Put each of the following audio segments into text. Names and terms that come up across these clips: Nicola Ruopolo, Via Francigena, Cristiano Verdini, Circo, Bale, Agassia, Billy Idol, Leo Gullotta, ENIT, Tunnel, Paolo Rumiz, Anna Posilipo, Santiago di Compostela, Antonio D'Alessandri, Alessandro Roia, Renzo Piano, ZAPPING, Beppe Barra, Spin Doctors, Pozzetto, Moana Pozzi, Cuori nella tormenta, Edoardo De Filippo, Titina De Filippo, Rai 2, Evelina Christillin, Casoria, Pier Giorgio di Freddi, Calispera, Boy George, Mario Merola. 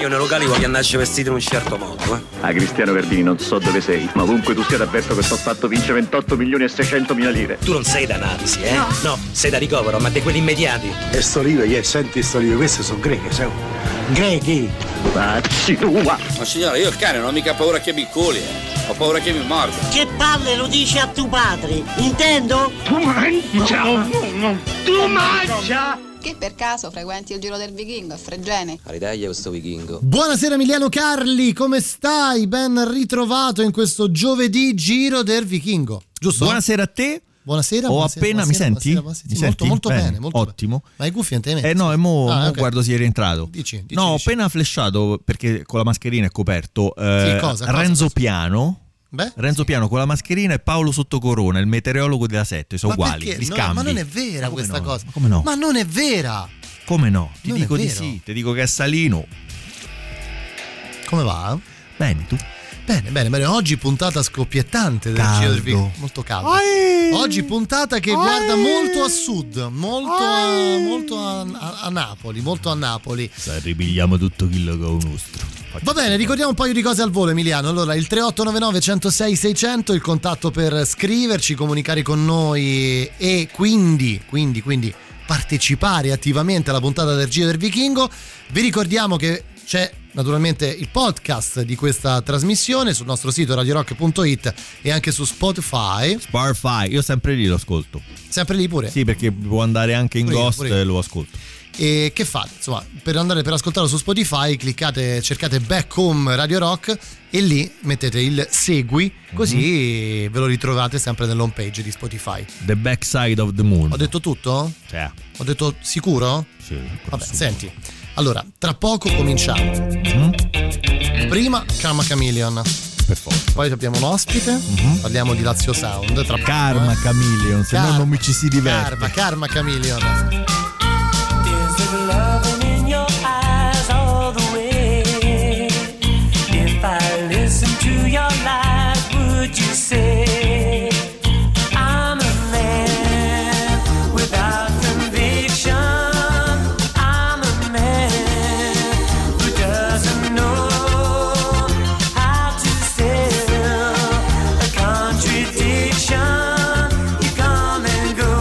Io nei locali voglio andarci vestito in un certo modo. Ah, Cristiano Verdini, non so dove sei, ma ovunque tu sia, avverto che sto fatto vince 28.600.000 lire. Tu non sei da analisi, eh? No, no, sei da ricovero, ma di quelli immediati. E sto libro, senti sto libro, queste sono greche, sai? Grechi! Facci tua! Ma signora, io il cane non ho mica paura che mi coli, Ho paura che mi morda. Che palle, lo dici a tuo padre, intendo? Tu mangia! No. Tu mangia! Che per caso frequenti il giro del vichingo a Fregene? Aridaglia questo vichingo. Buonasera Emiliano Carli, come stai? Ben ritrovato in questo giovedì giro del vichingo, giusto? Buonasera a te. Buonasera. Mi senti? Molto bene. Ottimo. Ma i cuffie te ne metti? No, e mo okay. Guardo si è rientrato. Dici. No, ho appena flashato perché con la mascherina è coperto. Renzo Piano. Beh, Renzo Piano con la mascherina e Paolo Sottocorona, il meteorologo della 7, sono uguali. Ma non è vera questa cosa. Come no? Ma non è vera. Come no? Ti dico di sì, ti dico che è Salino. Come va? Bene, tu? Bene. Oggi puntata scoppiettante del Giro del Vichingo, molto caldo. Oggi puntata che guarda molto a sud, molto a Napoli, Arriviamo tutto quello che è un nostro. Va bene, ricordiamo un paio di cose al volo, Emiliano. Allora, il 3899 106 600, il contatto per scriverci, comunicare con noi e quindi partecipare attivamente alla puntata del Giro del Vichingo. Vi ricordiamo che c'è naturalmente il podcast di questa trasmissione sul nostro sito radiorock.it e anche su Spotify. Io sempre lì lo ascolto. Sempre lì pure? Sì, perché può andare anche in ghost e lo ascolto. E che fate? Insomma, per ascoltarlo su Spotify cercate Back Home Radio Rock e lì mettete il segui, così ve lo ritrovate sempre nell'home page di Spotify. The Backside of the Moon. Ho detto tutto? Cioè. Ho detto sicuro? Sì. Vabbè, senti. Allora, tra poco cominciamo. Prima Karma Chameleon. Per forza. Poi abbiamo un ospite, parliamo di Lazio Sound. Tra Karma poco, Chameleon, se no non mi ci si diverte. Karma Chameleon. Loving in your eyes all the way. If I listen to your lies, would you say I'm a man without conviction? I'm a man who doesn't know how to sell a contradiction. You come and go.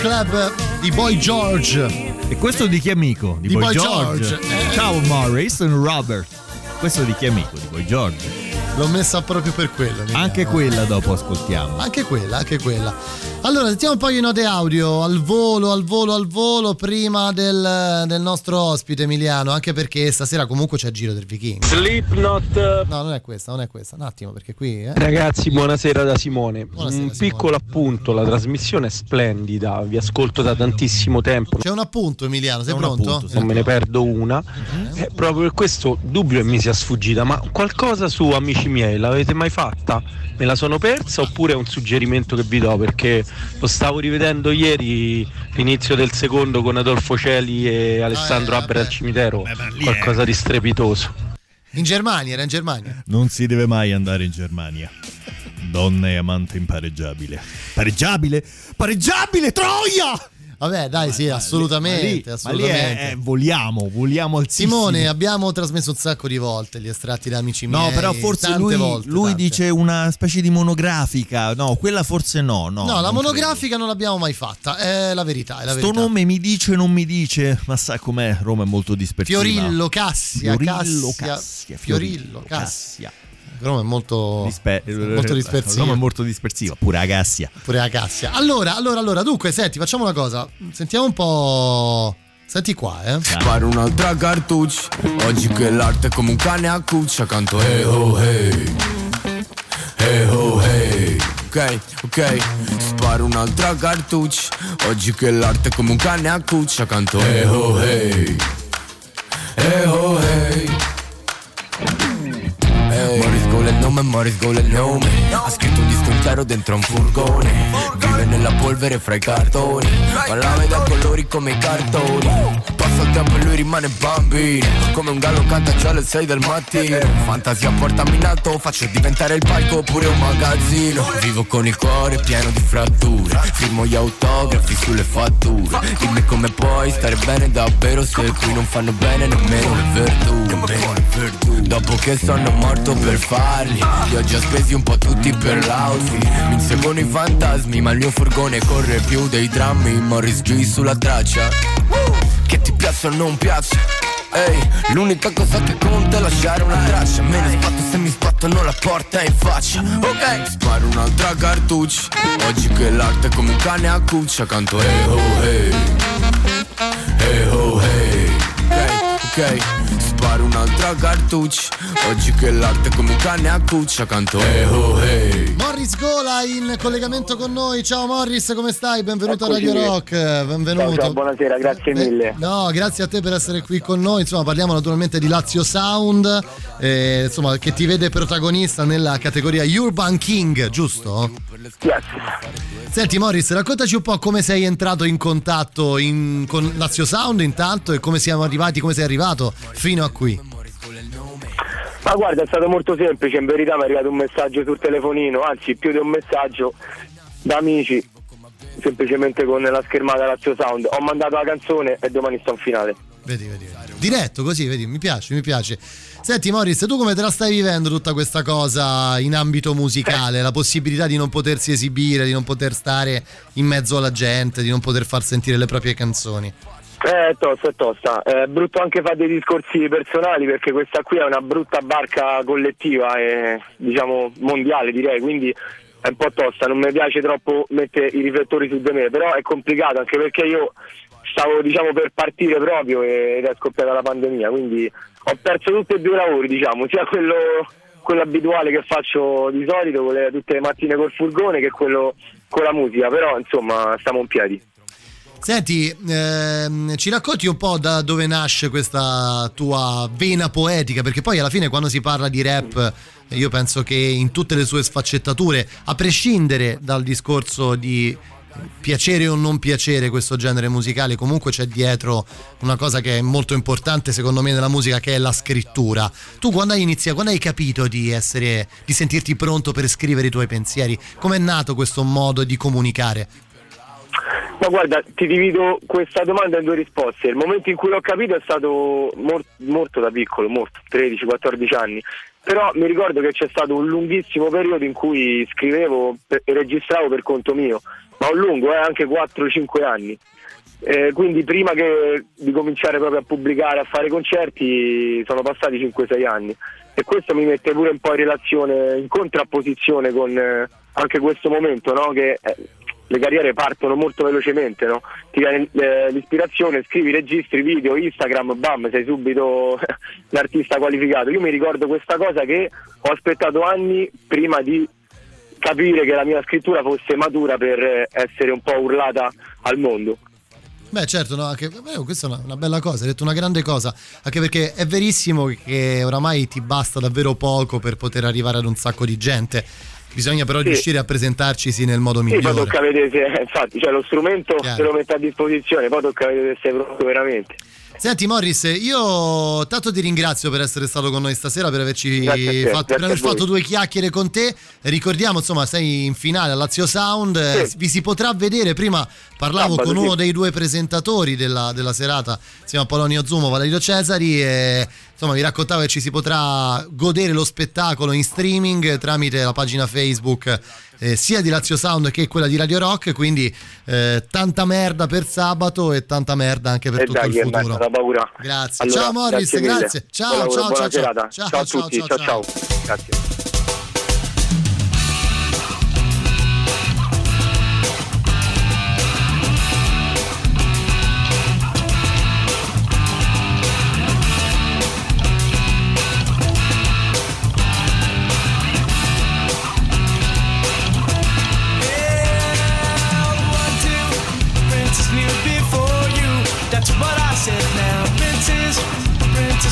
Club di Boy George. E questo di chi amico? Di Boy George. Ciao Morris e Robert. Questo di chi amico? Di Boy George. L'ho messa proprio per quello. Anche quella dopo ascoltiamo. Anche quella. Allora sentiamo un paio di note audio al volo prima del nostro ospite Emiliano, anche perché stasera comunque c'è il giro del Vichingo. Slipknot. No, non è questa. Un attimo, perché qui Ragazzi, buonasera da Simone. Piccolo appunto, la trasmissione è splendida, vi ascolto da tantissimo tempo. C'è un appunto Emiliano, sei pronto? Appunto, non me ne perdo una. Proprio per questo dubbio e mi sia sfuggita, ma qualcosa su Amici miei l'avete mai fatta? Me la sono persa oppure è un suggerimento che vi do, perché lo stavo rivedendo ieri l'inizio del secondo con Adolfo Celi e Alessandro Abber al cimitero, qualcosa di strepitoso. Era in Germania. Non si deve mai andare in Germania. Donna e amante impareggiabile. Pareggiabile, troia! Vabbè dai, sì, assolutamente. Ma lì è, voliamo altissimo. Simone, abbiamo trasmesso un sacco di volte gli estratti da Amici miei. No, però forse lui dice una specie di monografica. No, quella forse no. No, la monografica credo. Non l'abbiamo mai fatta, è la verità. Sto nome mi dice, non mi dice. Ma sai com'è? Roma è molto dispersiva. Fiorillo Cassia. Roma è molto dispersiva. Roma è molto dispersiva, pure Agassia. Allora, dunque, senti, facciamo una cosa. Sentiamo un po'. Senti qua, Sparo un'altra cartuccia. Oggi che l'arte è come un cane a cuccia. Canto hey ho hey. Hey ho hey. Ok. Sparo un'altra cartuccia. Oggi che l'arte è come un cane a cuccia. Canto hey ho hey. Hey ho hey. Morris Gullet nome, Morris Gullet nome. Ha scritto un disco intero dentro un furgone. Vive nella polvere fra i cartoni. Parlava da colori come i cartoni. Passa il tempo e lui rimane bambino. Come un gallo canta già alle 6 del mattino. Fantasia portami in alto, faccio diventare il palco oppure un magazzino. Vivo con il cuore pieno di fratture. Firmo gli autografi sulle fatture. Dimmi come puoi stare bene davvero se qui non fanno bene nemmeno le verdure. Dopo che sono morto per farli, li ho già spesi un po' tutti per l'outfit. Mi inseguono i fantasmi, ma il mio furgone corre più dei drammi. Morris G sulla traccia, che ti piaccia o non piaccia. Ehi, l'unica cosa che conta è lasciare una traccia. Me ne sbatto se mi sbatto non la porta in faccia. Ok, sparo un'altra cartuccia. Oggi che l'arte è come un cane a cuccia. Canto hey ho hey. Hey ho hey. Ok. Sparo un'altra cartuccia. Oggi che l'arte è come un cane a cuccia. Canto hey ho hey. Morris Gola in collegamento con noi. Ciao Morris, come stai? Benvenuto a Radio Rock. Benvenuto. Ciao, buonasera, grazie mille. No, grazie a te per essere qui con noi. Insomma, parliamo naturalmente di Lazio Sound, insomma, che ti vede protagonista nella categoria Urban King, giusto? Yes. Senti Morris, raccontaci un po' come sei entrato in contatto con Lazio Sound intanto e come sei arrivato fino a qui. Ma guarda, è stato molto semplice, in verità mi è arrivato un messaggio sul telefonino, anzi più di un messaggio, da amici, semplicemente con la schermata Lazio Sound. Ho mandato la canzone e domani sto in finale. Vedi. Diretto così, vedi, mi piace. Senti Morris, tu come te la stai vivendo tutta questa cosa in ambito musicale? La possibilità di non potersi esibire, di non poter stare in mezzo alla gente, di non poter far sentire le proprie canzoni? È tosta. È brutto anche fare dei discorsi personali, perché questa qui è una brutta barca collettiva e diciamo mondiale, direi, quindi è un po' tosta, non mi piace troppo mettere i riflettori su di me, però è complicato anche perché io stavo diciamo per partire proprio ed è scoppiata la pandemia, quindi ho perso tutti e due i lavori, diciamo, sia quello abituale che faccio di solito, tutte le mattine col furgone, che quello con la musica, però insomma stiamo in piedi. Senti, ci racconti un po' da dove nasce questa tua vena poetica, perché poi alla fine quando si parla di rap io penso che in tutte le sue sfaccettature, a prescindere dal discorso di piacere o non piacere questo genere musicale, comunque c'è dietro una cosa che è molto importante secondo me nella musica, che è la scrittura. Tu quando hai iniziato, quando hai capito di sentirti pronto per scrivere i tuoi pensieri, com'è nato questo modo di comunicare? Ma guarda, ti divido questa domanda in due risposte. Il momento in cui l'ho capito è stato molto da piccolo, 13-14 anni, però mi ricordo che c'è stato un lunghissimo periodo in cui scrivevo e registravo per conto mio, ma un lungo, anche 4-5 anni, quindi prima che di cominciare proprio a pubblicare, a fare concerti, sono passati 5-6 anni, e questo mi mette pure un po' in relazione, in contrapposizione con anche questo momento, no? Che le carriere partono molto velocemente, no? Ti viene l'ispirazione, scrivi, registri, video, Instagram, bam, sei subito l'artista qualificato. Io mi ricordo questa cosa che ho aspettato anni prima di capire che la mia scrittura fosse matura per essere un po' urlata al mondo. Beh certo, no, anche, questa è una bella cosa, hai detto una grande cosa, anche perché è verissimo che oramai ti basta davvero poco per poter arrivare ad un sacco di gente. Bisogna però riuscire a presentarcisi nel modo migliore. Poi tocca vedere se, infatti, cioè lo strumento te lo mette a disposizione, poi tocca vedere se sei pronto veramente. Senti Morris, io tanto ti ringrazio per essere stato con noi stasera, per averci fatto due chiacchiere con te. Ricordiamo, insomma, sei in finale a Lazio Sound, vi si potrà vedere. Prima parlavo con uno dei due presentatori della serata, insieme a Polonio Zumo, Valerio Cesari, e insomma vi raccontavo che ci si potrà godere lo spettacolo in streaming tramite la pagina Facebook sia di Lazio Sound che quella di Radio Rock, quindi tanta merda per sabato e tanta merda anche per tutto il futuro. Grazie. Allora, ciao Morris, grazie. Ciao a tutti. Grazie.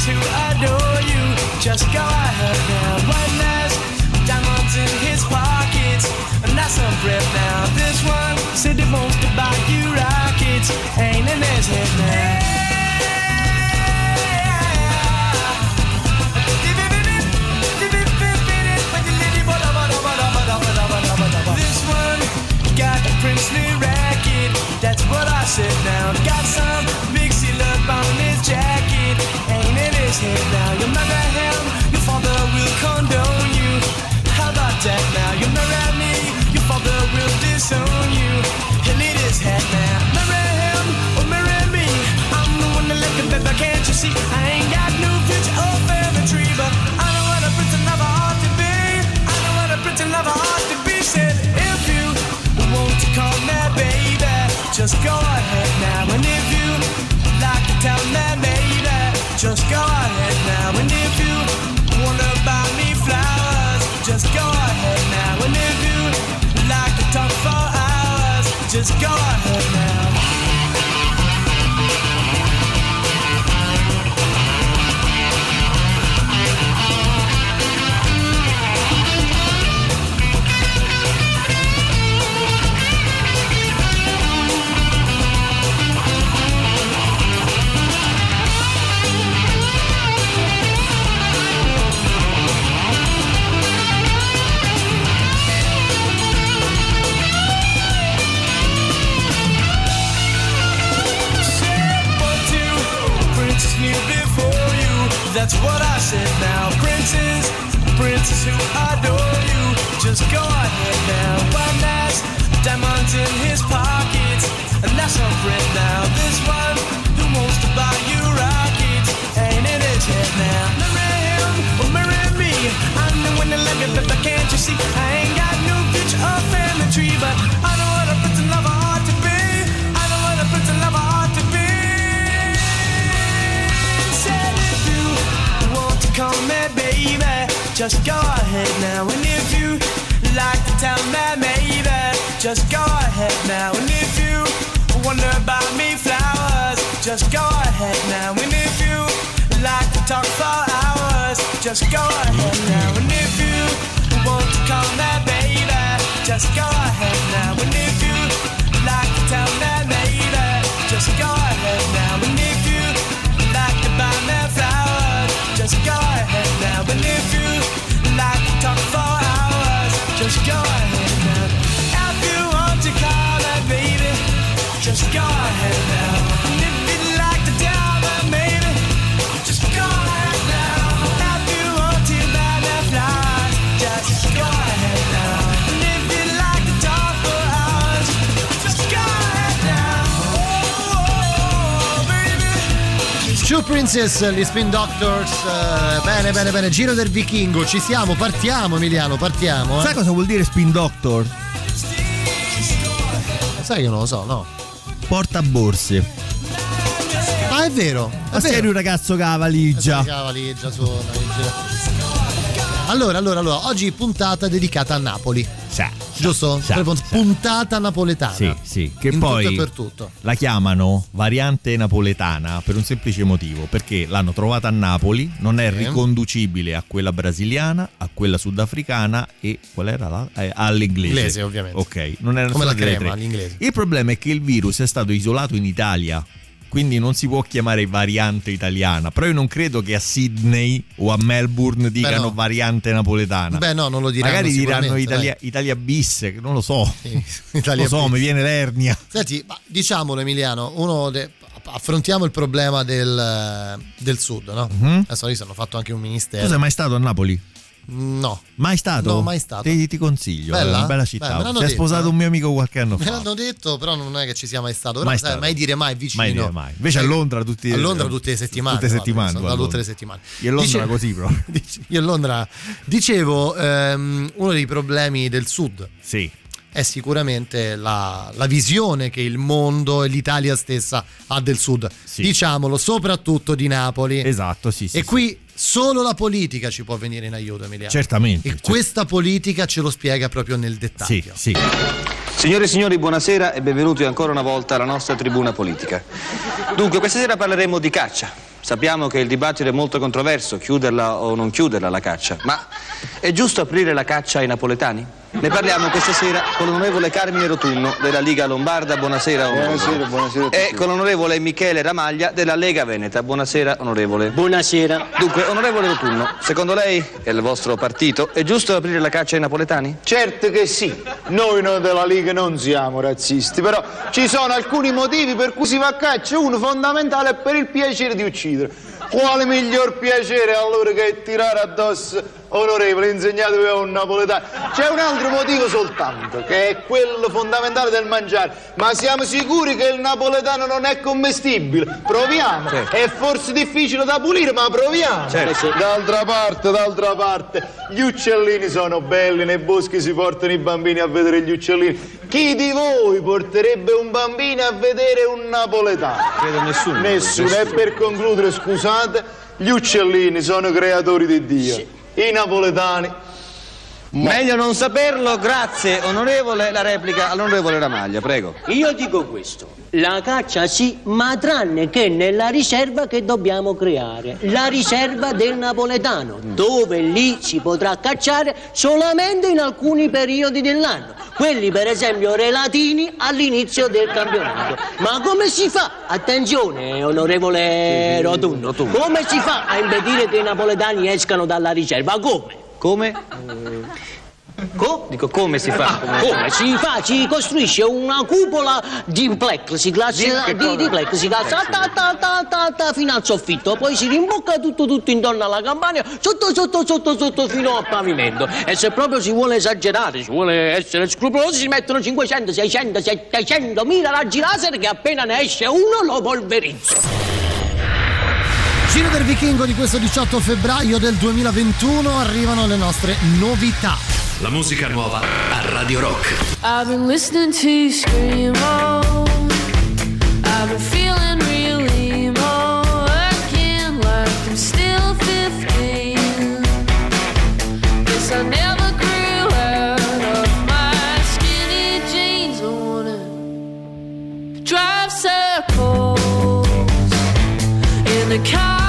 Who adore you, just go ahead now. One has diamonds in his pockets, and that's some grip now. This one said he wants to buy you rockets, ain't in his head now. This one got a princely racket, that's what I said now. Got some mixy love on his jacket, ain't it? Now you marry him, your father will condone you. How about that now? You marry me, your father will disown you. He'll eat his head now. Marry him or marry me, I'm the one that let him back, can't you see? I ain't got no future or family tree, but I don't want a prince and love a heart to be. I don't want a prince and love a heart to be. Said if you want to call that baby, just go ahead now. And if you like to tell that baby, just go ahead now. And if you wanna buy me flowers, just go ahead now. And if you like to talk for hours, just go ahead now. That's what I said now. Princes, princes who adore you, just go ahead now. One has diamonds in his pockets, and that's her friend now. This one who wants to buy you rockets, ain't in his head now. Marry him or marry me, I'm the one that left it, but can't you see? I ain't got no bitch or family tree, but I know what a prince and love a heart to be. I know what a prince and love a heart to be. Said if you want to call me baby, just go ahead now. And if you like to tell me maybe, just go ahead now. And if you wonder about me flowers, just go ahead now. And if you like to talk for hours, just go ahead now. And if you want to call me baby, just go ahead now. And if you Two Princess, gli Spin Doctors, bene, giro del vichingo, ci siamo, partiamo Emiliano, partiamo. Sai cosa vuol dire Spin Doctor? Sai che non lo so, no? Portaborse. Ah, è vero. Ma sei un ragazzo che ha la valigia. Che ha la valigia, suona. Allora, oggi puntata dedicata a Napoli. Giusto? Puntata napoletana. Sì, che in poi tutto e per tutto. La chiamano variante napoletana per un semplice motivo, perché l'hanno trovata a Napoli, non è riconducibile a quella brasiliana, a quella sudafricana e qual era all'inglese. Inglese, ovviamente. Ok, non era come la crema, all'inglese. Il problema è che il virus è stato isolato in Italia, quindi non si può chiamare variante italiana, però io non credo che a Sydney o a Melbourne dicano variante napoletana. Beh no, non lo diranno. Magari diranno Italia bis, non lo so, mi viene l'ernia. Senti, ma diciamolo Emiliano, affrontiamo il problema del sud, no? Adesso lì hanno fatto anche un ministero. Tu sei mai stato a Napoli? No. Mai stato? No, mai stato. Ti consiglio, bella? È una bella città. Si è sposato un mio amico qualche anno fa. Me l'hanno detto, però non è che ci sia mai stato. Però, mai stato. Mai dire mai, vicino. Mai dire mai. Invece a Londra tutte le settimane. Io a Londra così proprio. Io a Londra dicevo, uno dei problemi del sud. Sì. È sicuramente la visione che il mondo e l'Italia stessa ha del sud. Sì. Diciamolo, soprattutto di Napoli. Esatto, sì. E qui solo la politica ci può venire in aiuto, Emiliano. Certamente. E questa politica ce lo spiega proprio nel dettaglio. Sì. Signore e signori, buonasera e benvenuti ancora una volta alla nostra tribuna politica. Dunque, questa sera parleremo di caccia. Sappiamo che il dibattito è molto controverso, chiuderla o non chiuderla la caccia, ma è giusto aprire la caccia ai napoletani? Ne parliamo questa sera con l'onorevole Carmine Rotunno della Lega Lombarda, buonasera onorevole. Buonasera. E con l'onorevole Michele Ramaglia della Lega Veneta, buonasera onorevole. Buonasera. Dunque, onorevole Rotunno, secondo lei e il vostro partito è giusto aprire la caccia ai napoletani? Certo che sì, noi della Lega non siamo razzisti, però ci sono alcuni motivi per cui si va a caccia, uno fondamentale è per il piacere di uccidere. Quale miglior piacere allora che tirare addosso? Onorevole, insegnatevi a un napoletano. C'è un altro motivo soltanto, che è quello fondamentale del mangiare. Ma siamo sicuri che il napoletano non è commestibile? Proviamo. Certo. È forse difficile da pulire, ma proviamo. Certo. D'altra parte, gli uccellini sono belli, nei boschi si portano i bambini a vedere gli uccellini. Chi di voi porterebbe un bambino a vedere un napoletano? Credo nessuno. Nessuno. E per concludere, scusate, gli uccellini sono creatori di Dio. Sì. I napoletani. Meglio non saperlo, grazie onorevole. La replica all'onorevole Ramaglia, prego. Io dico questo: la caccia sì, ma tranne che nella riserva che dobbiamo creare, la riserva del napoletano, dove lì si potrà cacciare solamente in alcuni periodi dell'anno, quelli per esempio relatini all'inizio del campionato. Ma come si fa? Attenzione onorevole Rotunno, come si fa a impedire che i napoletani escano dalla riserva? Come si fa? Si costruisce una cupola di plexiglass fino al soffitto, poi si rimbocca tutto intorno alla campagna, sotto fino al pavimento. E se proprio si vuole esagerare, si vuole essere scrupolosi, si mettono 500, 600, 700 mila raggi laser che appena ne esce uno lo polverizza. Giro del vichingo di questo 18 febbraio del 2021, arrivano le nostre novità. La musica nuova a Radio Rock. I've been listening to you scream, oh. I've been feeling really emo, working like I'm still 15. Guess I never grew out of my skinny jeans. I wanna drive circles in the car.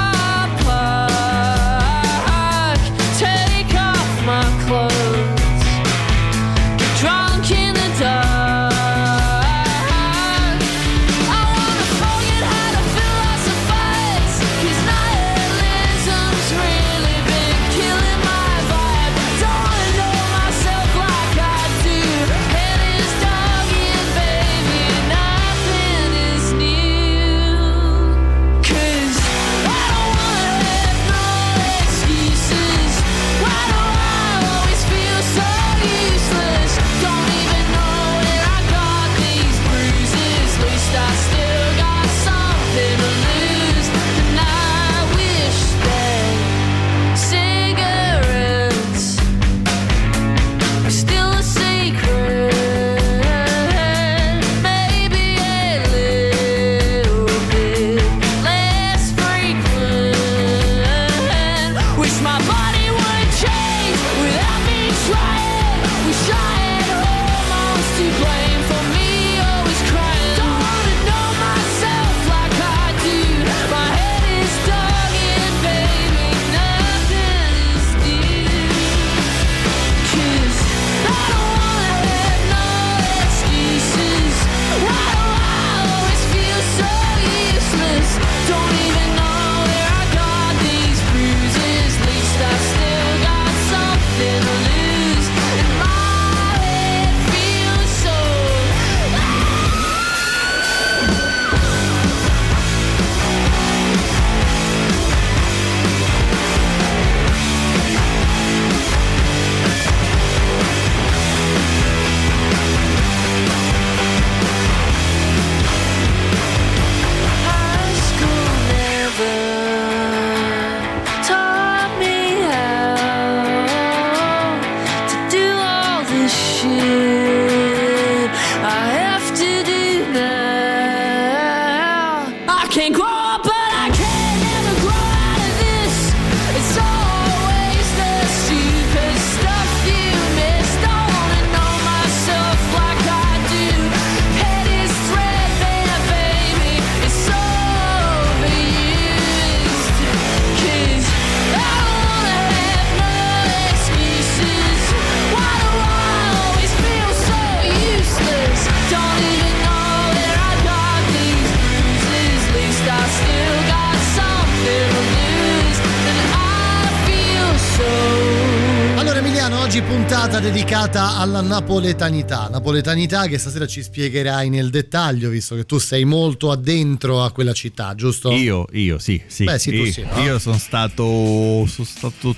Oggi puntata dedicata alla napoletanità, napoletanità che stasera ci spiegherai nel dettaglio, visto che tu sei molto addentro a quella città, giusto? Io sì. Beh, sì, tu sì, no? Io sono stato 3-4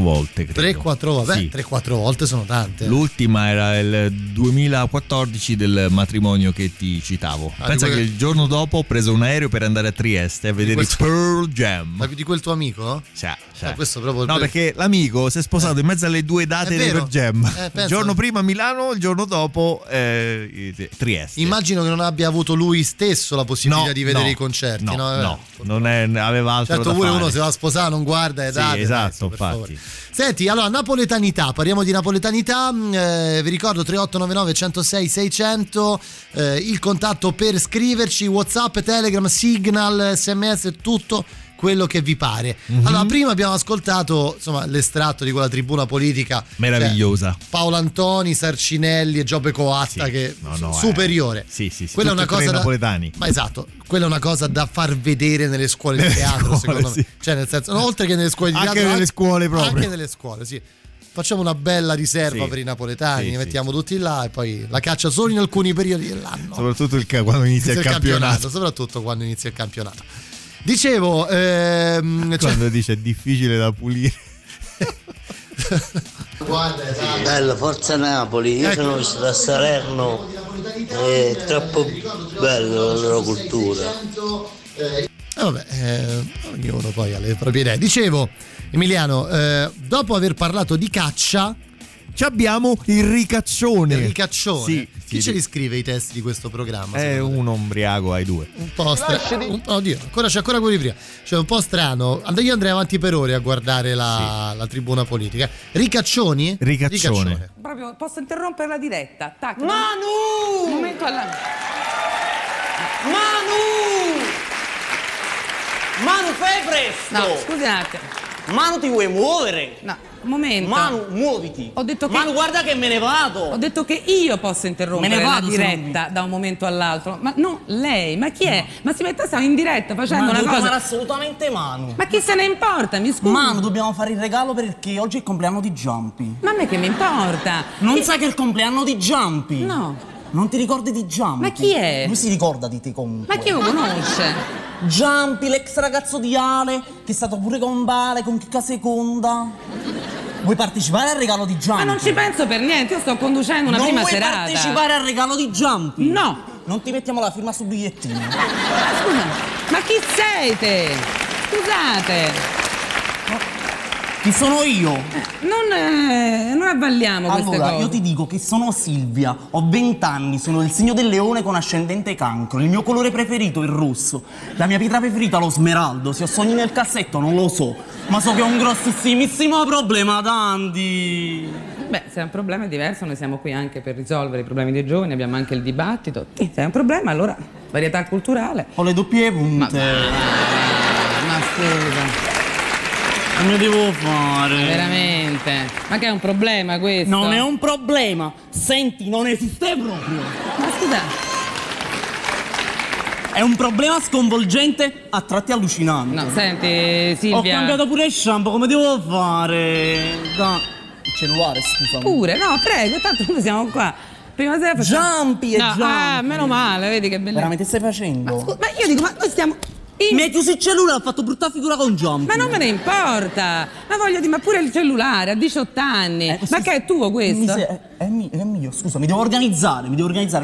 volte, credo. 3-4 volte? Sì. 3-4 volte sono tante. L'ultima era il 2014 del matrimonio che ti citavo. Pensa che il giorno dopo ho preso un aereo per andare a Trieste a vedere il Pearl Jam. Ma di quel tuo amico? Sì. Questo proprio no, perché l'amico si è sposato in mezzo alle due date dei Pearl Jam, il giorno prima Milano, il giorno dopo Trieste. Immagino che non abbia avuto lui stesso la possibilità di vedere i concerti. Aveva altro da fare. Certo, pure uno se va a sposare non guarda le date. Sì, esatto, infatti. Senti, allora, napoletanità, parliamo di napoletanità, vi ricordo 3899 106 600, il contatto per scriverci, WhatsApp, Telegram, Signal, SMS, tutto quello che vi pare. Allora, prima abbiamo ascoltato, insomma, l'estratto di quella tribuna politica meravigliosa, cioè Paolo Antoni, Sarcinelli e Giobbe Coatta, superiore. Sì, quella è una cosa napoletani. Ma esatto, quella è una cosa da far vedere nelle scuole di teatro, secondo me. Cioè, nel senso, oltre che nelle scuole di teatro, anche nelle scuole proprio. Anche nelle scuole, sì. Facciamo una bella riserva per i napoletani, li mettiamo tutti là e poi la caccia solo in alcuni periodi dell'anno. Soprattutto quando inizia il campionato. Soprattutto quando inizia il campionato. Dicevo, quando dice è difficile da pulire. Bello, forza Napoli. Io sono vissuto a Salerno, è troppo bello la loro cultura. Ognuno poi ha le proprie idee. Dicevo, Emiliano, dopo aver parlato di caccia, abbiamo il ricaccione. Sì, chi ce li scrive i testi di questo programma? È un ombriaco ai due. Un po' strano. Oddio, c'è ancora quelli prima. Cioè, un po' strano. Io andrei avanti per ore a guardare la tribuna politica. Ricaccione. Proprio posso interrompere la diretta. Tac. Manu! Un momento alla Manu, fai presto! No, scusate. Manu, ti vuoi muovere? No, un momento. Manu, muoviti. Ho detto che Manu, guarda che me ne vado. Ho detto che io posso interrompere la diretta da un momento all'altro. Ma no, lei, ma chi è? No. Ma si mette, siamo in diretta facendo Manu, una cosa. Ma assolutamente Manu. Ma chi se ne importa, mi scusi. Manu, dobbiamo fare il regalo perché oggi è il compleanno di Giampi. Ma a me che mi importa? Non sai che è il compleanno di Giampi? No. Non ti ricordi di Giampi? Ma chi è? Lui si ricorda di te comunque. Ma chi lo conosce? Giampi, l'ex ragazzo di Ale, che è stato pure con Bale, con Chicca Seconda. Vuoi partecipare al regalo di Giampi? Ma non ci penso per niente, io sto conducendo una prima serata. Non vuoi partecipare al regalo di Giampi? No! Non ti mettiamo la firma sul bigliettino. Scusa, ma chi sei te? Scusate! Chi sono io? Non avvalliamo queste cose. Allora, io ti dico che sono Silvia, ho 20 anni, sono del segno del leone con ascendente cancro. Il mio colore preferito è il rosso. La mia pietra preferita è lo smeraldo. Se ho sogni nel cassetto non lo so, ma so che ho un grossimissimo problema, Dandi. Beh, se è un problema è diverso, noi siamo qui anche per risolvere i problemi dei giovani, abbiamo anche il dibattito. Se è un problema, allora, varietà culturale. Ho le doppie punte. Ma scusa. Come devo fare? Veramente. Ma che è un problema questo? Non è un problema. Senti, non esiste proprio. Ma scusa. È un problema sconvolgente, a tratti allucinante. No, senti, Silvia. Ho cambiato pure shampoo, come devo fare? Il cellulare, scusa. Pure, no, prego, tanto noi siamo qua. Prima sera facciamo... Giampi e Giampi. Ah, meno male, vedi che bellezza. Veramente stai facendo? Ma io dico, ma noi stiamo... Mi hai chiuso il cellulare, ho fatto brutta figura con Giampi. Ma non me ne importa. Ma voglio dire, ma pure il cellulare a 18 anni. Ma che è tuo questo? È mio, scusa, mi devo organizzare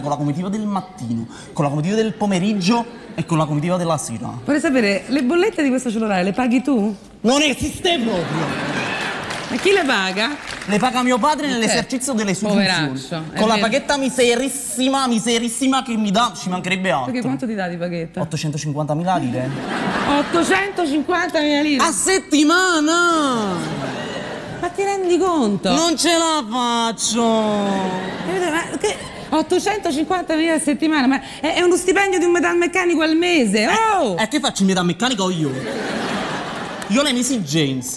con la comitiva del mattino, con la comitiva del pomeriggio e con la comitiva della sera. Vorrei sapere, le bollette di questo cellulare le paghi tu? Non esiste proprio. E chi le paga? Le paga mio padre nell'esercizio delle sue funzioni. Con la paghetta miserissima che mi dà, ci mancherebbe altro. Perché quanto ti dà di paghetta? 850.000 lire. 850.000 lire? A settimana! Ma ti rendi conto? Non ce la faccio! Ma che... 850.000 a settimana, ma è uno stipendio di un metalmeccanico al mese! Oh! Che faccio il metalmeccanico io? Io le misi James.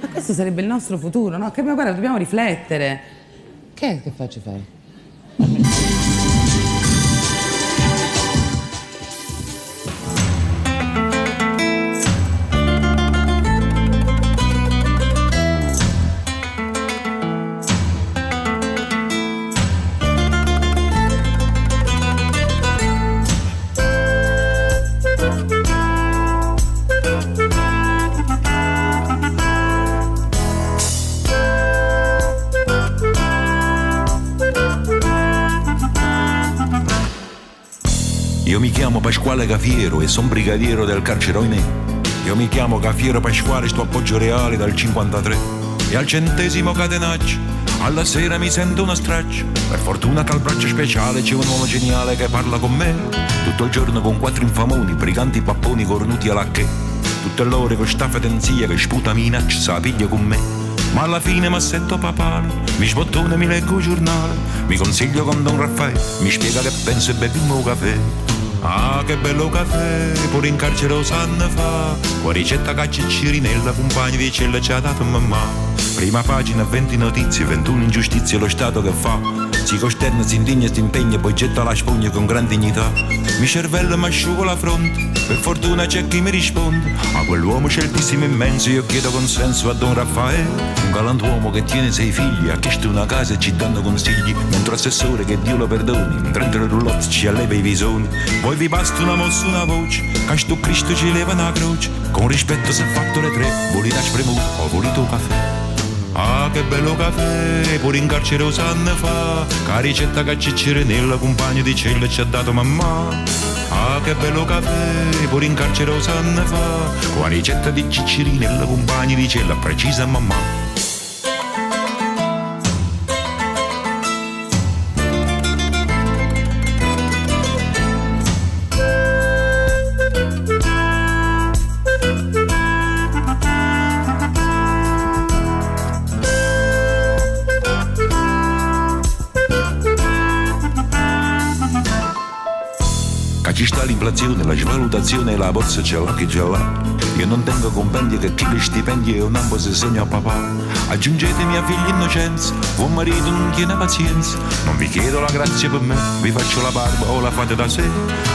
Ma questo sarebbe il nostro futuro, no? Che, ma guarda, dobbiamo riflettere. Che è che faccio fare? Io mi chiamo Pasquale Cafiero e son brigadiero del Carcerone. Io mi chiamo Cafiero Pasquale, sto appoggio reale dal 53. E al centesimo catenaccio alla sera mi sento una straccia. Per fortuna che al braccio speciale c'è un uomo geniale che parla con me tutto il giorno con quattro infamoni, briganti papponi cornuti a lacche. Tutte l'ore con sta fetenzia che sputa minaccia, la piglia con me. Ma alla fine m'assetto papano, mi sbottone, mi leggo il giornale, mi consiglio con Don Raffaele, mi spiega che penso e beviamo caffè. Ah, che bello caffè, pure in carcere lo sanno fa. Qua ricetta caccia e cirinella, compagni di cella ci ha dato mamma. Prima pagina, 20 notizie, 21 ingiustizie, lo Stato che fa? Si costerna, si indigna, si impegna, poi getta la spugna con gran dignità. Mi cervello m'asciugo la fronte, per fortuna c'è chi mi risponde. A quell'uomo certissimo immenso io chiedo consenso a Don Raffaele, un galantuomo che tiene 6 figli, ha chiesto una casa e ci danno consigli. Mentre assessore che Dio lo perdoni, mentre il roulotte ci alleva i visoni. Poi vi basta una mossa, una voce, che sto Cristo ci leva una croce. Con rispetto se fatto le 3, volita spremuto, ho volito caffè. Ah, che bello caffè, pure in carcere lo sanno fa. Che ricetta che ciccire nella compagna di cella ci ha dato mamma. Ah, che bello caffè, pure in carcere lo sanno fa. Qua ricetta di cicciri nella compagna di cella precisa mamma. Ci sta l'inflazione, la svalutazione, la borsa ce l'ha che già l'ha. Io non tengo compendi che chi li stipendi è un ambo se segno a papà. Aggiungetemi a figli innocenza, buon marito non tiene pazienza. Non vi chiedo la grazia per me, vi faccio la barba o la fate da sé.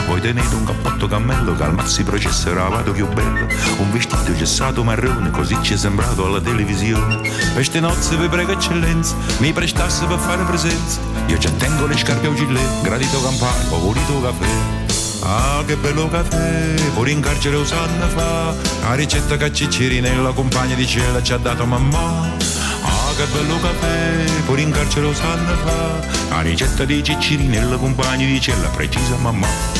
Voi tenete un cappotto cammello che al mazzo si processerà, vado più bello. Un vestito gessato marrone, così ci è sembrato alla televisione. Queste nozze vi prego eccellenza, mi prestasse per fare presenza. Io già tengo le scarpe a Gillet, gradito campano, ho volito caffè. Ah, che bello caffè, pure in carcere lo sanno fa. La ricetta che cicciri nella compagna di cella ci ha dato mamma. Ah, che bello caffè, pure in carcere lo sanno fa. La ricetta di cicciri nella compagna di cella precisa mamma.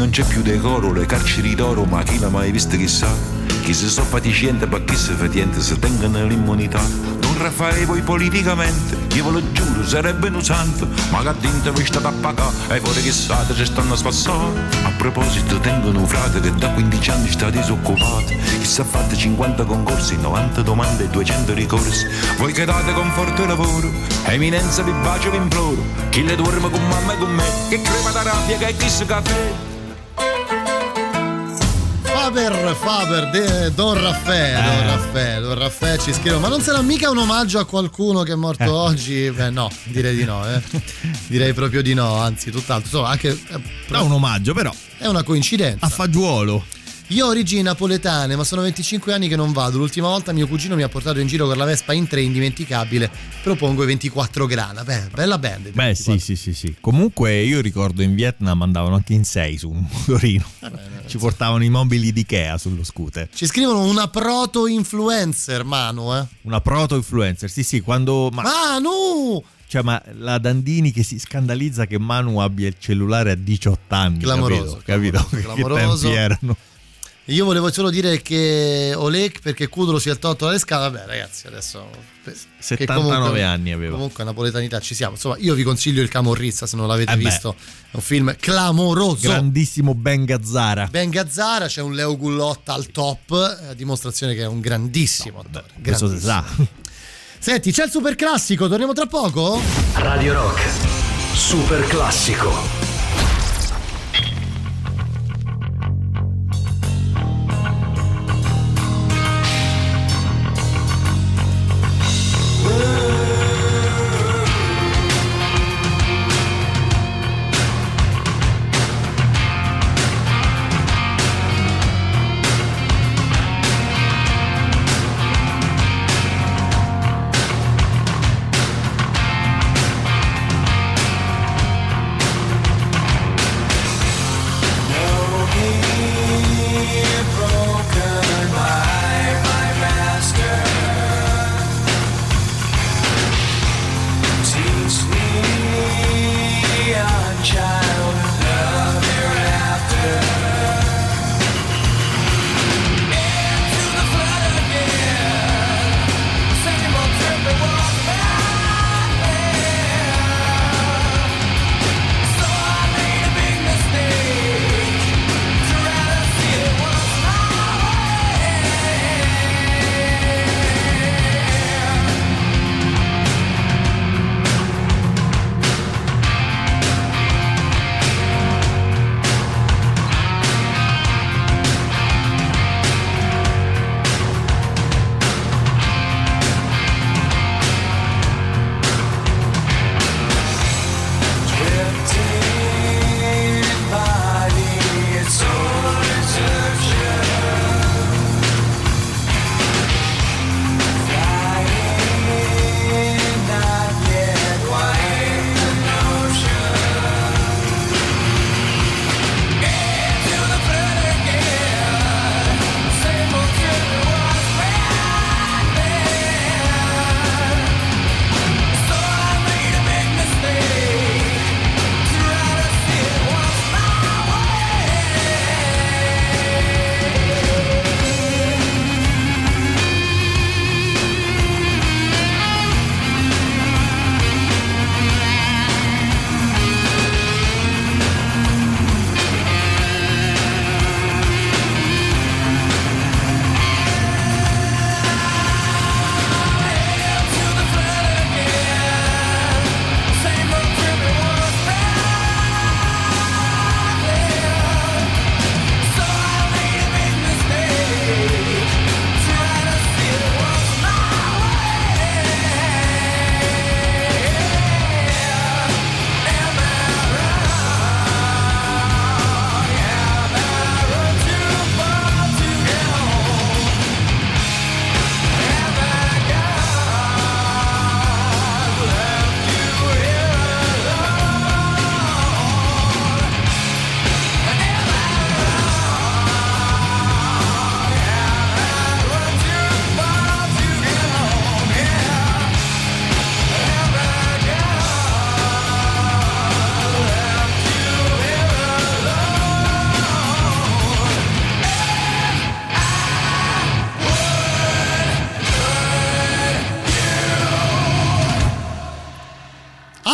Non c'è più decoro, le carceri d'oro, ma chi l'ha mai visto chissà. Chi si so fatisciente, ma chi si fatiente, si tengono l'immunità. Don Raffaele poi politicamente, io ve lo giuro, sarebbe un santo. Ma che dinte vi state a pagare, e fuori chissà ci stanno a spassare. A proposito, tengono un frate che da 15 anni sta disoccupato. Chi si è fatto 50 concorsi, 90 domande e 200 ricorsi. Voi che date conforto e lavoro, eminenza vi bacio vi imploro. Chi le dorme con mamma e con me, che crema da rabbia che è chissà caffè. Faber, Don Raffaele ci scrive. Ma non sarà mica un omaggio a qualcuno che è morto oggi? Beh, no, direi di no, direi proprio di no, anzi tutt'altro. Insomma, anche però un omaggio, però è una coincidenza. A fagiolo. Io ho origini napoletane, ma sono 25 anni che non vado. L'ultima volta mio cugino mi ha portato in giro con la Vespa in 3, indimenticabile. Propongo i 24 grana. Beh, bella band. Beh, sì. Comunque io ricordo in Vietnam andavano anche in 6 su un motorino. Ci portavano i mobili di Ikea sullo scooter. Ci scrivono una proto-influencer, Manu, eh? Una proto-influencer, sì, quando... Manu! Cioè, ma la Dandini che si scandalizza che Manu abbia il cellulare a 18 anni. Clamoroso. Capito? Clamoroso. Che tempi erano. Io volevo solo dire che Oleg, perché Cudolo si è tolto dalle scale. Vabbè, ragazzi, adesso 79 comunque, anni aveva. Comunque napoletanità ci siamo. Insomma, io vi consiglio Il Camorrista, se non l'avete visto. È un film clamoroso. Grandissimo Ben Gazzara, c'è un Leo Gullotta al top, a dimostrazione che è un grandissimo attore. Questo si sa. Senti, c'è il super classico, torniamo tra poco? Radio Rock super classico.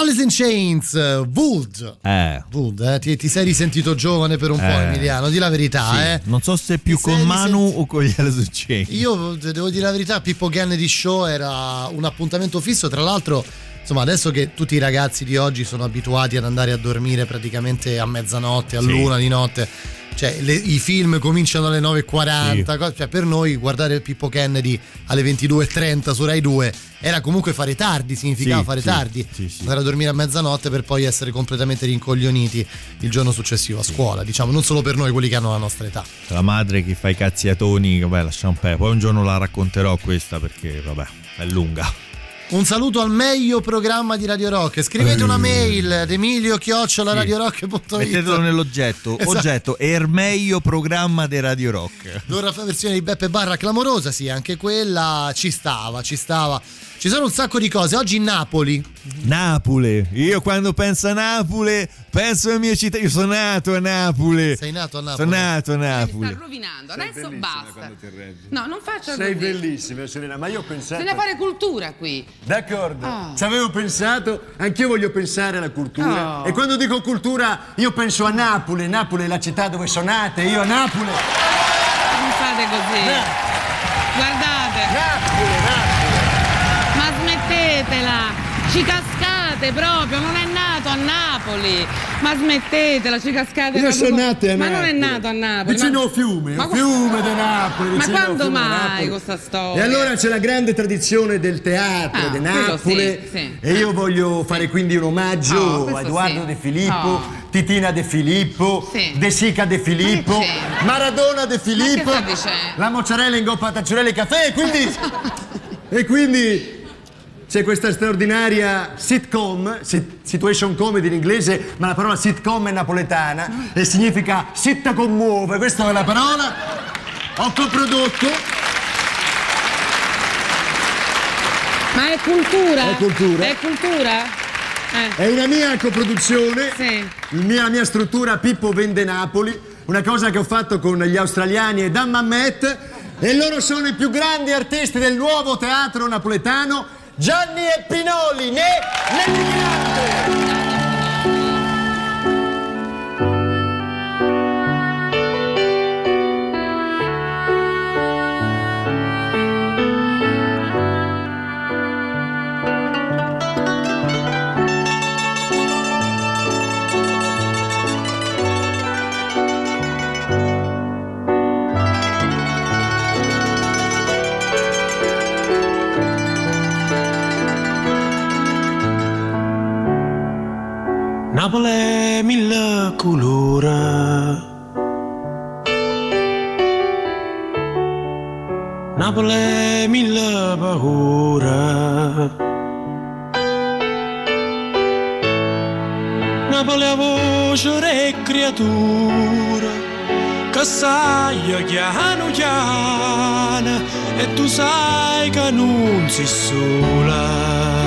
Alice in Chains, Wood. Wood, ti sei risentito giovane per un po', Emiliano, di la verità, sì. Non so se più con Manu o con gli Alice in Chains. Io devo dire la verità, Pippo Kennedy Show era un appuntamento fisso, tra l'altro. Insomma, adesso che tutti i ragazzi di oggi sono abituati ad andare a dormire praticamente a mezzanotte, all'una di notte, cioè i film cominciano alle 9:40, cioè per noi guardare Pippo Kennedy alle 22:30 su Rai 2 era comunque fare tardi, significava tardi, andare a dormire a mezzanotte per poi essere completamente rincoglioniti il giorno successivo a scuola, diciamo, non solo per noi, quelli che hanno la nostra età. La madre che fa i cazziatoni, vabbè, lasciamo un po', poi un giorno la racconterò questa perché, vabbè, è lunga. Un saluto al meglio programma di Radio Rock. Scrivete una mail ad emilio@radiorock.it. Mettetelo nell'oggetto. Esatto. Oggetto è il meglio programma di Radio Rock. L'ora versione di Beppe Barra clamorosa, sì, anche quella ci stava, ci stava. Ci sono un sacco di cose. Oggi Napoli. Io quando penso a Napoli penso alla mia città. Io sono nato a Napoli. Sei nato a Napoli. Sono nato a Napoli. Mi sta rovinando. Sei adesso basta. No, non faccio. Sei bellissima, Serena, ma io ho pensato. Bisogna fare cultura qui. D'accordo. Ci avevo pensato. Anch'io voglio pensare alla cultura. E quando dico cultura io penso a Napoli. Napoli è la città dove sono nate. Io a Napoli. Non fate così. Guardate. Napoli. Ci cascate proprio, non è nato a Napoli, ma smettetela, ci cascate. Io sono nato a Napoli. Ma non è nato a Napoli. Vicino a Fiume, Fiume di Napoli. Ma quando mai questa storia? E allora c'è la grande tradizione del teatro di Napoli e io voglio fare quindi un omaggio a Edoardo De Filippo, Titina De Filippo, De Sica De Filippo, Maradona De Filippo, la mozzarella in goppa a Tacciurelli Caffè e quindi c'è questa straordinaria sitcom, situation comedy in inglese, ma la parola sitcom è napoletana e significa sitta commuove, questa è la parola. Ho coprodotto. Ma è cultura? È cultura. È cultura? È una mia coproduzione, la mia struttura Pippo Vende Napoli, una cosa che ho fatto con gli australiani e Dan Mamet, e loro sono i più grandi artisti del nuovo teatro napoletano. Gianni e Pinoli, Napoli mille colori, Napoli mille paure, Napoli a voce e creatura, che sai chiano chiano e tu sai che non si sola.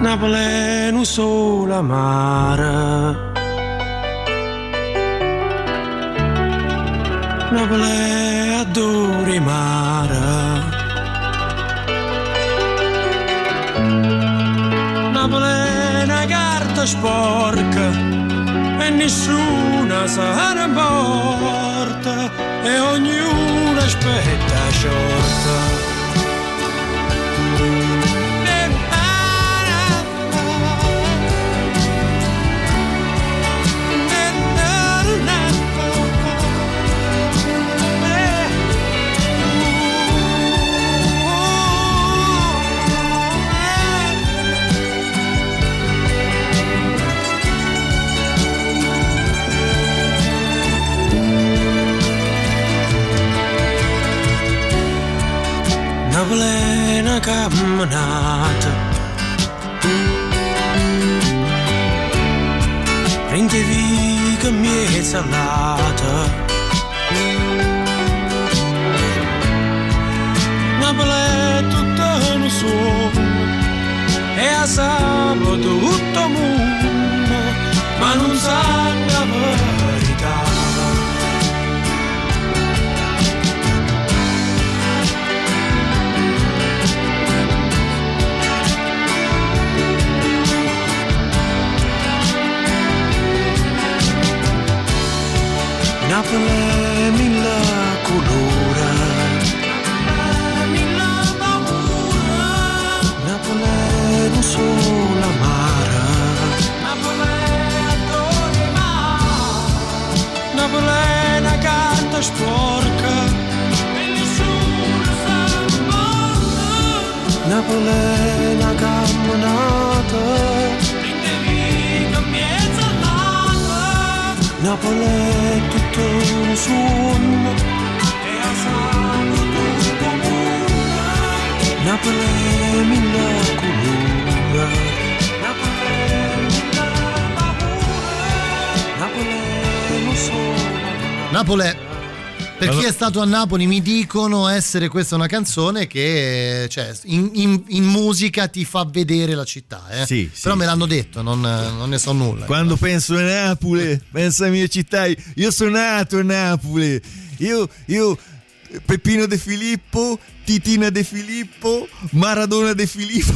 Napoli non sola mare, Napoli adori mare, Napoli una carta sporca e nessuna sarà morta e ognuno aspetta sciorta. Napoli una camminata, prendevi che mi è salata. Napoli tutta un suono e a sabato tutto muore. ma non sa la verità. Napoli mille colora, Napoli mille paura, Napoli non sola amara, Napoli dove ma, Napoli una carta sporca e nessuno si importa, Napoli una camminata. Napoli è tutto un sogno e ha sangue tutto amore. Napoli è mille colore, Napoli è mille paure, Napoli è un sogno. Napoli, per chi è stato a Napoli mi dicono essere questa una canzone che cioè, in musica ti fa vedere la città, eh? Sì, però sì, me l'hanno detto, non ne so nulla. Quando penso a Napoli, penso alla mia città, io sono nato a Napoli, io Peppino De Filippo, Titina De Filippo, Maradona De Filippo,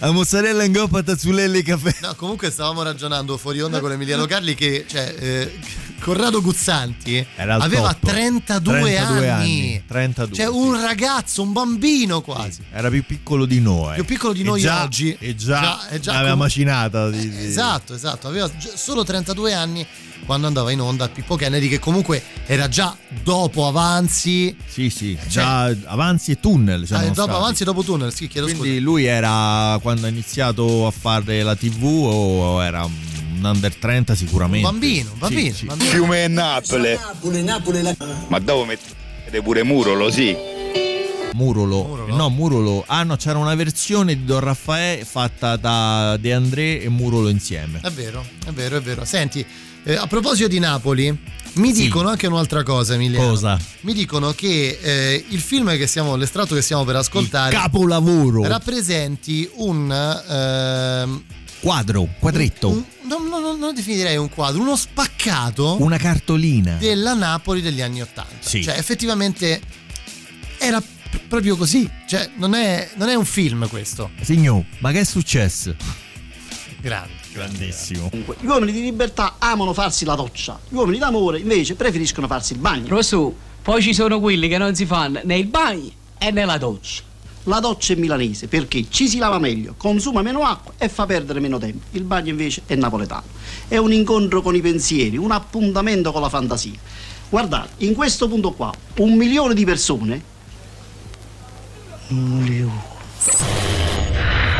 a mozzarella in goppa, tazzulelle e caffè. No, comunque stavamo ragionando fuori onda con Emiliano Carli che cioè, Corrado Guzzanti aveva 32 anni. 32, cioè un ragazzo, un bambino quasi. Sì, era più piccolo di noi. Più piccolo di noi oggi. E già aveva macinata. Esatto, aveva solo 32 anni quando andava in onda Pippo Kennedy, che comunque era già dopo Avanzi. Sì, già Avanzi e Tunnel. Dopo Avanzi e dopo Tunnel, sì, chiedo scusa. Quindi lui era, quando ha iniziato a fare la TV, o era un under 30 sicuramente. Un bambino. Sì. Bambino. Fiume e Napoli. Ma dopo mettete pure Murolo, sì. Murolo. No, Murolo. Ah no, c'era una versione di Don Raffaele fatta da De André e Murolo insieme. È vero. Senti, a proposito di Napoli, mi dicono anche un'altra cosa, Emiliano. Cosa? Mi dicono che il film l'estratto che stiamo per ascoltare, il capolavoro, rappresenti un quadretto. No, non definirei un quadro, uno spaccato, una cartolina della Napoli degli anni '80. Sì. Cioè, effettivamente era proprio così, cioè non è un film questo. Signor, ma che è successo? Grandissimo. Comunque, gli uomini di libertà amano farsi la doccia, gli uomini d'amore invece preferiscono farsi il bagno. Rosso, poi ci sono quelli che non si fanno né il bagno e né la doccia. La doccia è milanese perché ci si lava meglio, consuma meno acqua e fa perdere meno tempo. Il bagno invece è napoletano, è un incontro con i pensieri, un appuntamento con la fantasia. Guardate, in questo punto qua 1 milione di persone.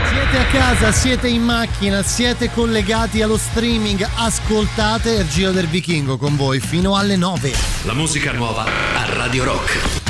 Siete a casa, siete in macchina, siete collegati allo streaming, ascoltate il Giro del Vichingo con voi fino alle 9. La musica nuova a Radio Rock.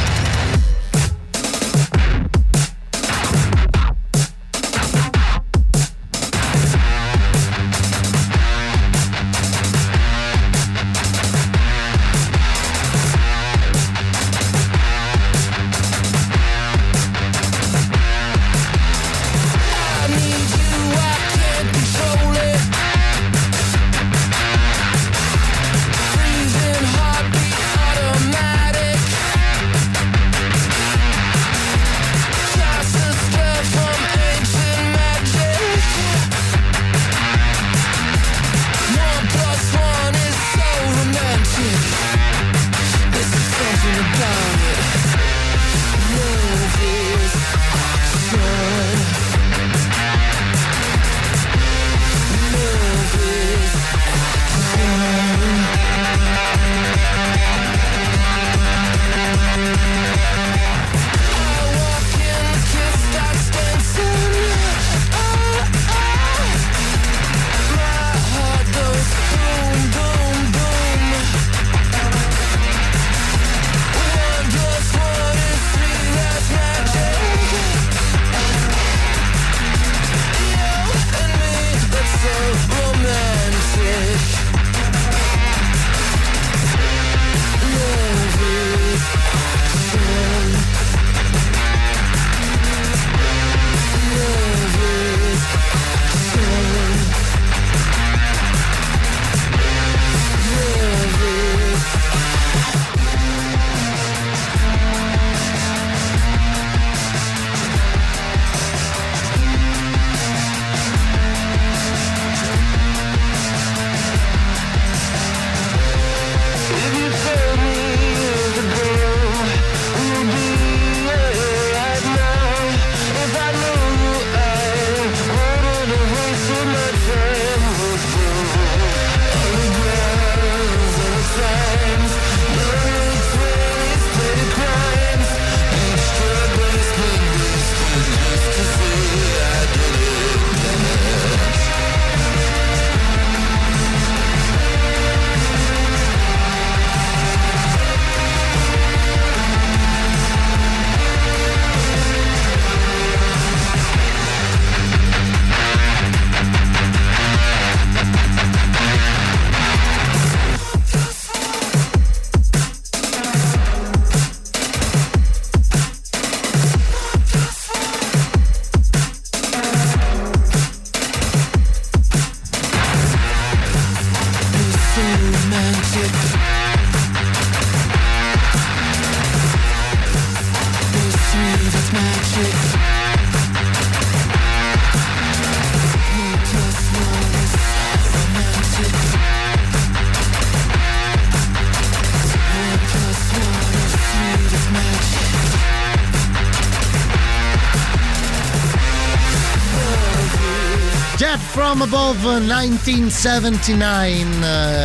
From Above 1979,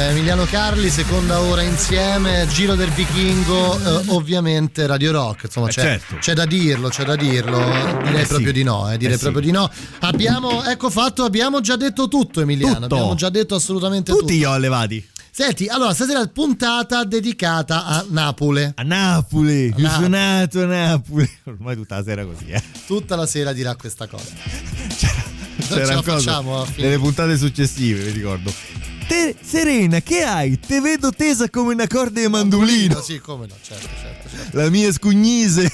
Emiliano Carli, seconda ora insieme, Giro del Vichingo, ovviamente Radio Rock, insomma c'è, certo, c'è da dirlo, direi proprio di no, Abbiamo, ecco fatto, abbiamo già detto tutto, Emiliano, abbiamo già detto assolutamente tutto. Tutti gli allevati. Senti, allora stasera puntata dedicata a Napoli. Ho suonato Napoli. Ormai tutta la sera così, eh. Tutta la sera dirà questa cosa. C'era facciamo nelle puntate successive, vi ricordo. Te, Serena, che hai? Te vedo tesa come una corda di mandolino. Sì, come no, certo. La mia scugnise.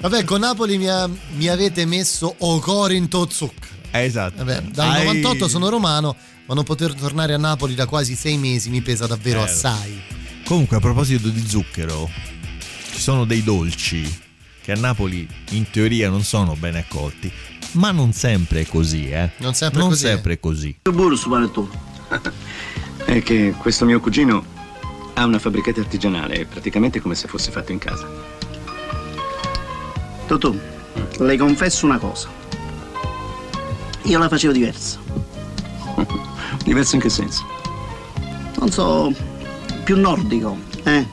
Vabbè, con Napoli mi avete messo Ocor in Tozzuk. Esatto. Vabbè, dal 98 sono romano, ma non poter tornare a Napoli da quasi 6 mesi mi pesa davvero assai. Comunque, a proposito di zucchero, ci sono dei dolci che a Napoli in teoria non sono ben accolti, ma non sempre è così, eh? Non sempre è così. Il burro soprattutto è che questo mio cugino ha una fabbricata artigianale, praticamente come se fosse fatto in casa. Totò, le confesso una cosa, io la facevo diversa. Diverso in che senso? Non so, più nordico, eh?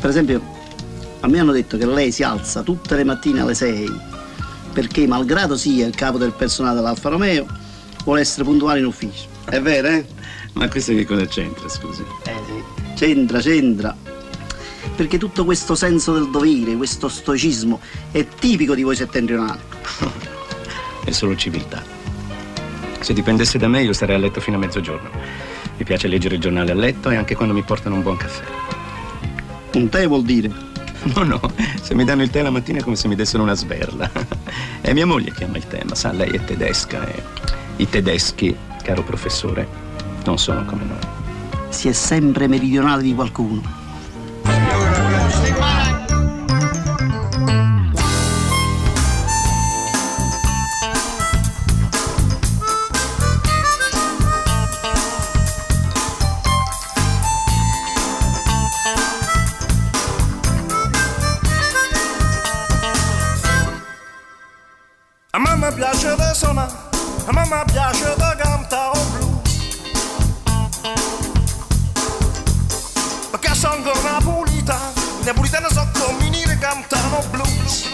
Per esempio, a me hanno detto che lei si alza tutte le mattine alle 6 perché, malgrado sia il capo del personale dell'Alfa Romeo, vuole essere puntuale in ufficio. È vero, eh? Ma questo che cosa c'entra, scusi? Sì. C'entra. Perché tutto questo senso del dovere, questo stoicismo, è tipico di voi settentrionali. È solo civiltà. Se dipendesse da me io starei a letto fino a mezzogiorno. Mi piace leggere il giornale a letto e anche quando mi portano un buon caffè. Un tè vuol dire? No, se mi danno il tè la mattina è come se mi dessero una sberla. È mia moglie che ama il tè, ma sa, lei è tedesca e i tedeschi, caro professore, non sono come noi. Si è sempre meridionali di qualcuno. A mamma piace da suonare, a mamma piace da cantare un blues. Perché sono napolitano, i napolitani so combinare, cantano blues.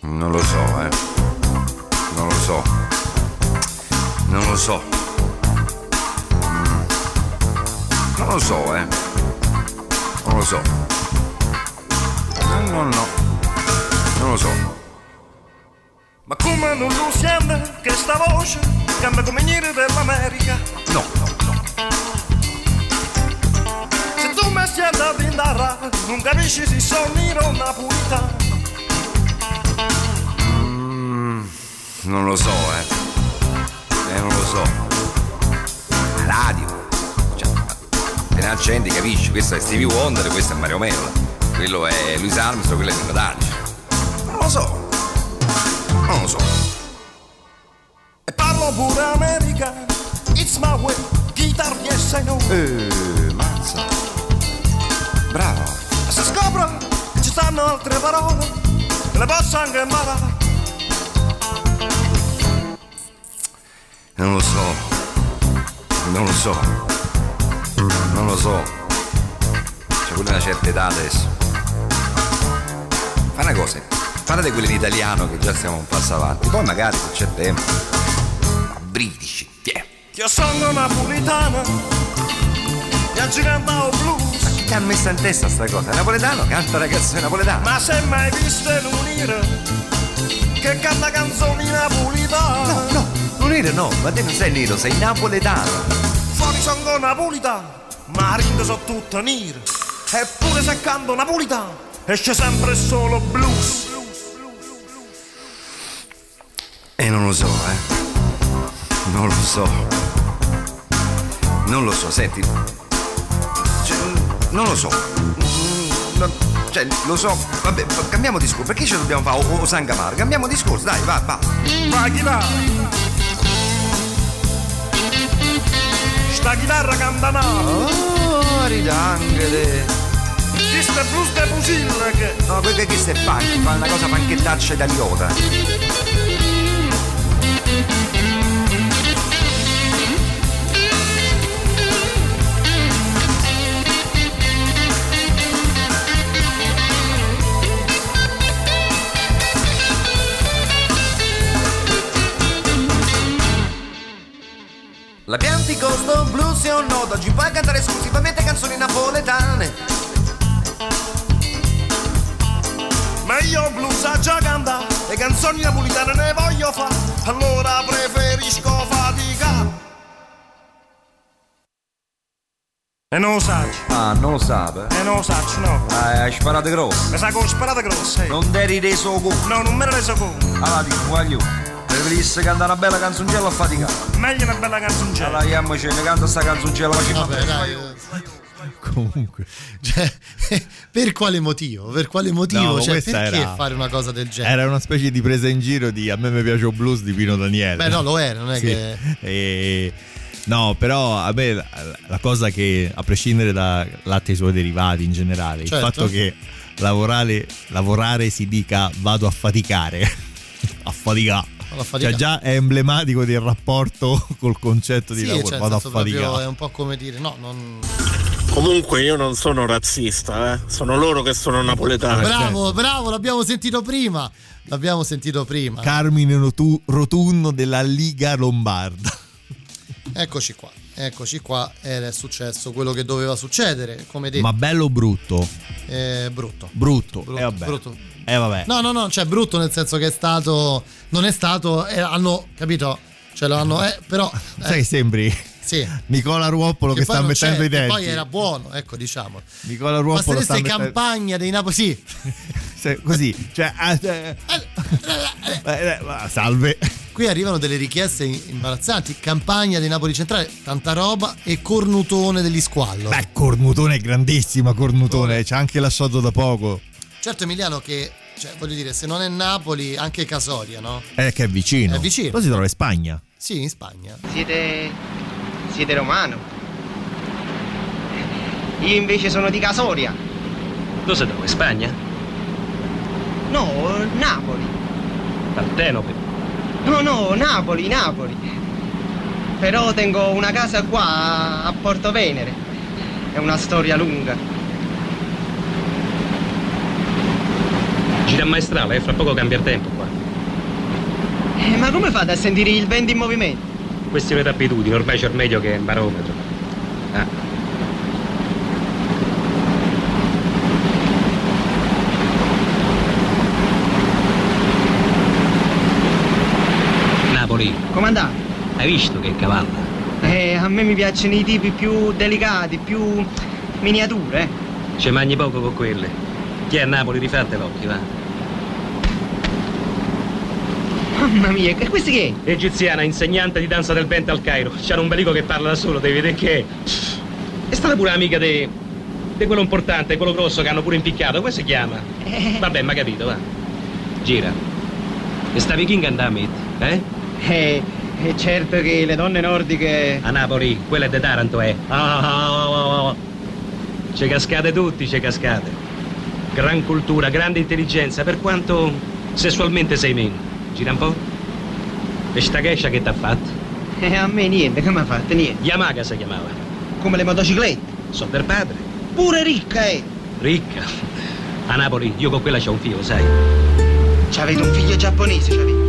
Non lo so, eh. Non lo so. Non lo so. No. Non lo so. Ma come non lo sembra che sta voce cambia come niente dell'America? No. Se tu mi stai a vindare, non capisci se sono nero o napolitano. Non lo so, eh. Non lo so. Radio. Cioè, appena accendi capisci, questo è Stevie Wonder, questo è Mario Merola, quello è Louis Armstrong, quello è Pino Daniele. Non lo so. E parlo pure americano, it's my way, chitarra di S&O. Mazza. Bravo. E se scopro che ci stanno altre parole, le posso anche imparare. Non lo so. C'è pure una certa età adesso. Fa una cosa, parlate quelle in italiano che già stiamo un passo avanti, poi magari se c'è tempo abbritici, yeah. Io sono napolitano e oggi cantavo blues. Ma chi ti ha messo in testa sta cosa? Napoletano canta ragazzo napoletano. Ma se mai visto l'unire che canta canzoni napolitane? No, l'unire no, ma te non sei nero, sei napoletano. Fuori sono napolitano, ma rinde so tutto nero. Eppure se canto napolitano esce sempre solo blues. E non lo so, eh. Non lo so, senti. Cioè, non lo so. Cioè, lo so. Vabbè, cambiamo discorso. Perché ce dobbiamo fare o sangamaro? Cambiamo discorso, dai, va. Vai, chitarra. Sta chitarra campanata. Oh, ridangere. Chista blues da musillac. No, quello che chista è punk, fa una cosa panchettaccia da idiota. La Piantico sto blues è un nodo, oggi puoi cantare esclusivamente canzoni napoletane. Ma io blues a già cantare, le canzoni napolitane ne voglio fa, allora preferisco fatica. E non lo sai. Ah, non lo sape. E non lo sai, no. Ah, hai sparato grosso. Mi sa che ho sparato grosso, eh. Non ti eri reso conto. No, non me ne reso conto. Allora dico, guaglio, preferissi cantare una bella canzoncella o fatica? Meglio una bella canzoncella. Allora, iammoci, ne canto sta canzoncella, facciamo. Vabbè, dai. Comunque, cioè, per quale motivo? Per quale motivo? No, cioè, perché fare una cosa del genere? Era una specie di presa in giro di a me mi piace il blues di Pino Daniele. Beh, no, lo è, non è sì. Che. No, però a me la cosa che, a prescindere da latte e i suoi derivati in generale, certo. Il fatto che lavorare si dica vado a faticare, a faticare. Cioè già è emblematico del rapporto col concetto di sì, lavoro, cioè, vado a faticare. È un po' come dire, no, non. Comunque io non sono razzista, eh? Sono loro che sono napoletani. Bravo, bravo, l'abbiamo sentito prima. Carmine Rotunno della Lega Lombarda. Eccoci qua, era successo quello che doveva succedere, come detto. Ma bello o brutto? Brutto. Vabbè. Vabbè. No, cioè brutto nel senso che è stato, non è stato, hanno, capito? Cioè lo hanno, però... Sai, sembri... Sì. Nicola Ruopolo che sta mettendo i denti. Poi era buono, ecco, diciamo. Nicola Ruopolo sta mettendo campagna dei Napoli. Sì. Così, cioè salve. Qui arrivano delle richieste imbarazzanti, campagna dei Napoli Centrale, tanta roba e Cornutone degli Squallo. Beh, Cornutone è grandissima, Cornutone, ci ha anche lasciato da poco. Certo Emiliano che, cioè, voglio dire, se non è Napoli, anche Casoria, no? Che è vicino. È vicino. Poi si trova in Spagna. Sì, in Spagna. Siete romano. Io invece sono di Casoria. Tu sei dove? Spagna? No, Napoli. Partenope. No, Napoli. Però tengo una casa qua a Porto Venere. È una storia lunga. Gira maestrale, fra poco cambia il tempo qua. Ma come fate a sentire il vento in movimento? Questione d'abitudine, ormai c'è il meglio che è un barometro. Ah. Napoli. Comandà. Hai visto che cavalla? A me mi piacciono i tipi più delicati, più miniature, eh. Ci mangi poco con quelle. Chi è a Napoli rifatte l'occhio, va. Mamma mia, che questo che è? Egiziana, insegnante di danza del vento al Cairo. C'era un belico che parla da solo, devi vedere che è stata pure amica di quello importante, quello grosso che hanno pure impiccato. Come si chiama? Vabbè, ma capito, va. Gira. E stavi chi andamit, eh? Certo che le donne nordiche... A Napoli, quella è di Taranto, eh. Oh. C'è cascate tutti, c'è cascate. Gran cultura, grande intelligenza, per quanto sessualmente sei meno. Gira un po'. E sta gescia che t'ha fatto? A me niente, che m'ha fatto? Niente. Yamaga si chiamava. Come le motociclette? Sono del padre. Pure ricca, eh! Ricca? A Napoli, io con quella c'ho un figlio, sai? C'avete un figlio giapponese, c'avete?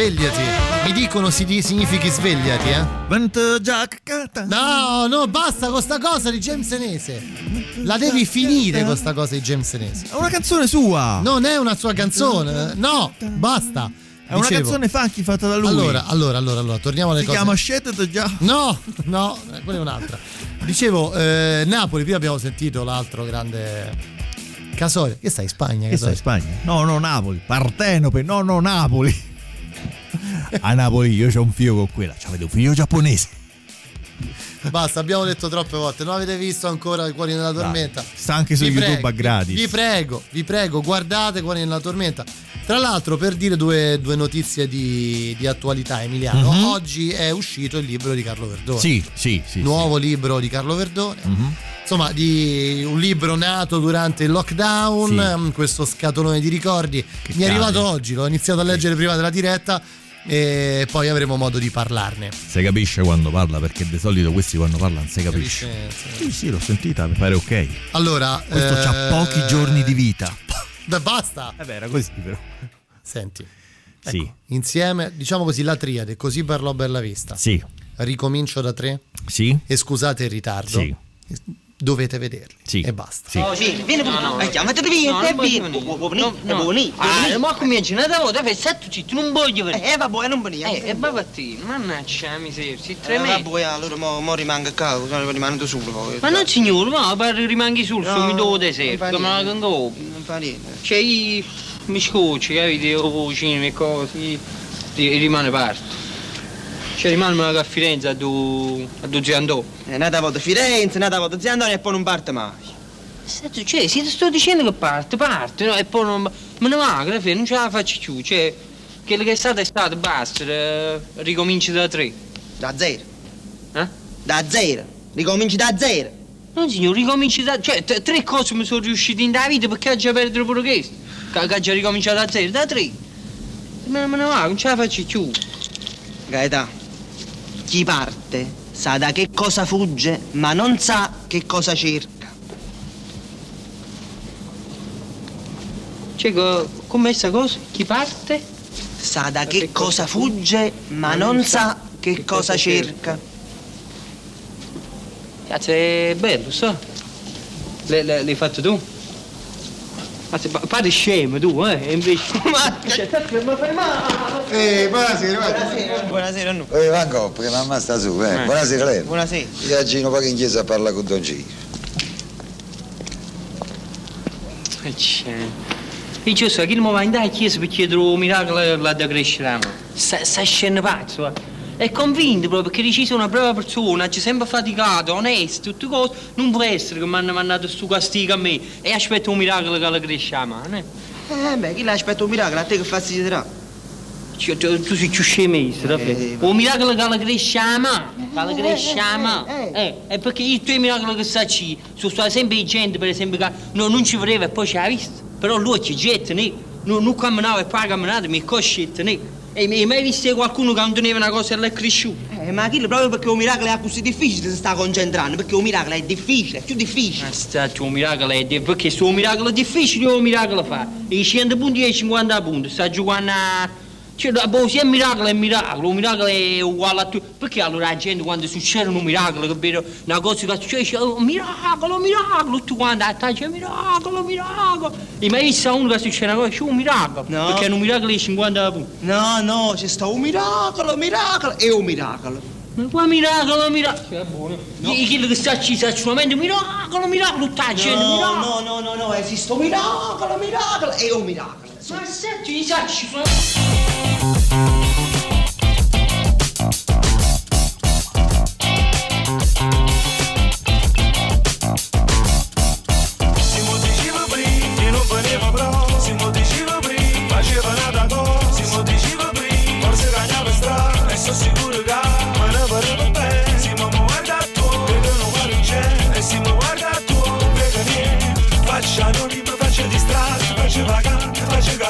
svegliati. Mi dicono significhi svegliati, eh? No, basta con sta cosa di James Senese. La devi finire con sta cosa di James Senese. È una canzone sua. Non è una sua canzone. No, basta. È una canzone funky fatta da lui. Allora, torniamo alle cose. Si chiama Shed già. No, quella è un'altra. Dicevo, Napoli, prima abbiamo sentito l'altro grande... Casoria, che sta in Spagna? No, Napoli. Partenope, no, Napoli. A Napoli io c'ho un figlio con quella. C'avete un figlio giapponese. Basta, abbiamo detto troppe volte. Non avete visto ancora Cuori nella tormenta? Sta anche su YouTube a gratis. Vi prego, guardate Cuori nella tormenta. Tra l'altro, per dire due notizie di attualità, Emiliano, oggi è uscito il libro di Carlo Verdone. Sì. Nuovo libro di Carlo Verdone. Insomma, di un libro nato durante il lockdown, questo scatolone di ricordi. Che mi è arrivato oggi, l'ho iniziato a leggere prima della diretta e poi avremo modo di parlarne. Se capisce quando parla, perché di solito questi quando parlano si capisce. Sì, l'ho sentita, mi pare ok. Allora, questo c'ha pochi giorni di vita. Basta! Vabbè, era così però. Senti, ecco, insieme, diciamo così, la triade, Così parlò Bellavista. Sì. Ricomincio da tre. Sì. E scusate il ritardo. Sì. Dovete vederli e basta. Vieni chiamate vieni. Ma cominci una volta per settuci, tu non voglio vedere. Vabbè, non veniamo. Babatti, mannaggia miseria, si tremendo. Vabbè, allora mo rimango qua, rimango solo. Ma non signore, ma rimanghi sul suo deserto, ma non fa niente. C'è i miscucci, capite, o cinema e cose, rimane parte. Cioè rimane a Firenze a Ziandò. È nata volta Firenze, è nata volta Ziandò e poi non parte mai. Cioè, se ti sto dicendo che parte, no? E poi non... Ma ne manca, non ce la faccio più, cioè... Quello che è stato, basta, ricominci da tre. Da zero. Eh? Da zero. Ricominci da zero. No signor, ricominci da... Cioè, tre cose mi sono riusciti in da vita perché ho già perduto pure questo. Che ho già ricominciato da zero, da tre. Ma ne manca, non ce la faccio più. Gaetano. Chi parte sa da che cosa fugge, ma non sa che cosa cerca. Cioè, com'è sta cosa? Chi parte? Sa da che cosa fugge, ma non sa che cosa cerca. Cazzo, è bello, so. L'hai fatto tu? Pare scemo tu, invece. Ma fai male! Buonasera. Van Gogh, che mamma sta su, eh. Buonasera lei. Buonasera. Io Gino pago in chiesa a parlare con Don Gino. E giusto, chi mi va in chiesa per chiedere un miracolo là da crescere? Sta scendo pazzo, è convinto proprio che dici sei una brava persona, c'è sempre faticato, onesto, tutte cose. Non può essere che mi hanno mandato sto castigo a me e aspetto un miracolo che la cresce a mano. Beh, chi l'aspetta un miracolo? A te che faciliterà? Tu sei più scemesso, un miracolo che la cresce a mano, è perché i tuoi miracoli che sta ci sono sempre gente, per esempio, che non ci voleva e poi ci ha visto, però lui ci getta, non camminava e poi ha camminato, mi coscetta, e mai visto qualcuno che non teneva una cosa e l'è cresciuto? Ma quello proprio perché un miracolo è così difficile, si sta concentrando, perché un miracolo è difficile, è più difficile. Un miracolo è difficile, perché se un miracolo è difficile, un miracolo fa, i 100 punti e i 50 punti, sta giocando a... Cioè, se è miracolo è miracolo, un miracolo è uguale a tu. Perché allora la gente quando succede un miracolo, capito? Una cosa che succede, dice, oh, miracolo, tu quando attacci, miracolo. E mai visto uno che succede una cosa, c'è un miracolo. No. Perché è un miracolo è 50 punti. No, c'è sta un miracolo, è un miracolo. Ma qua miracolo. Cioè, è buono. No. E quello che sta ci sta solamente miracolo, sta gente, miracolo. No, esiste un miracolo, è un miracolo. Ma se tu gli sacci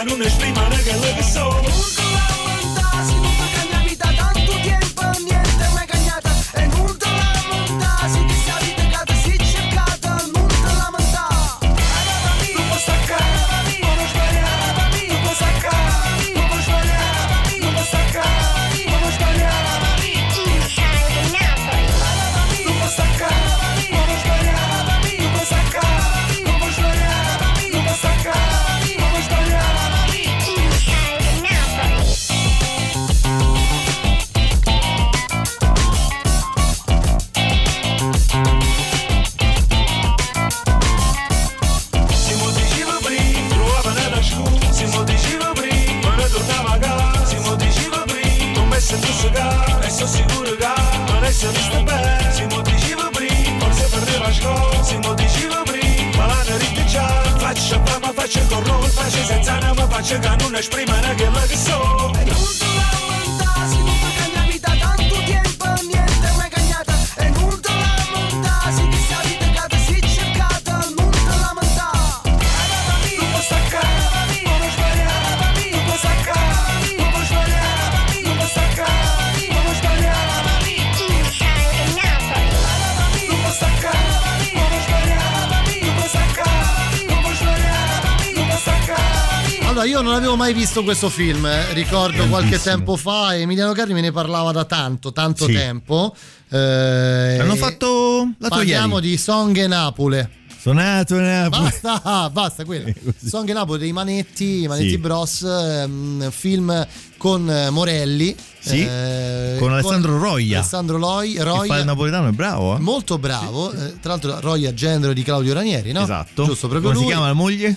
non esprima quello che sono. Nulla montata, si può cambiare vita tanto tempo, niente mai cambiata. E nulla montata, si ti sta ritegata, si cercata, nulla montata. Non può staccare, non può sbagliare, non può staccare, non può sbagliare, non può staccare. cercando un'esprimere quella che so. E non te la volontà, si tu fai la vita tanto tempo, niente mai cagnata. E non te la volontà, si ti sta vita si cercata, non te la volontà. Tu puoi staccare, non puoi sbagliare, tu puoi staccare, non puoi sbagliare, tu puoi staccare, non puoi sbagliare. Tu puoi staccare, non puoi sbagliare, tu puoi staccare. Allora, io non avevo mai visto questo film, ricordo bellissimo. Qualche tempo fa Emiliano Carli me ne parlava da tanto sì. tempo. Hanno fatto la parliamo ieri. Di Songhe Napole. Sonato Napoli. Basta quello. Songhe Napoli dei Manetti sì. Bros, film con Morelli. Sì, con Alessandro Roia. Alessandro Roia. Che fa il napoletano, è bravo. Molto bravo. Sì. Tra l'altro Roia genero di Claudio Ranieri, no? Esatto. Giusto, proprio. Come lui. Si chiama la moglie?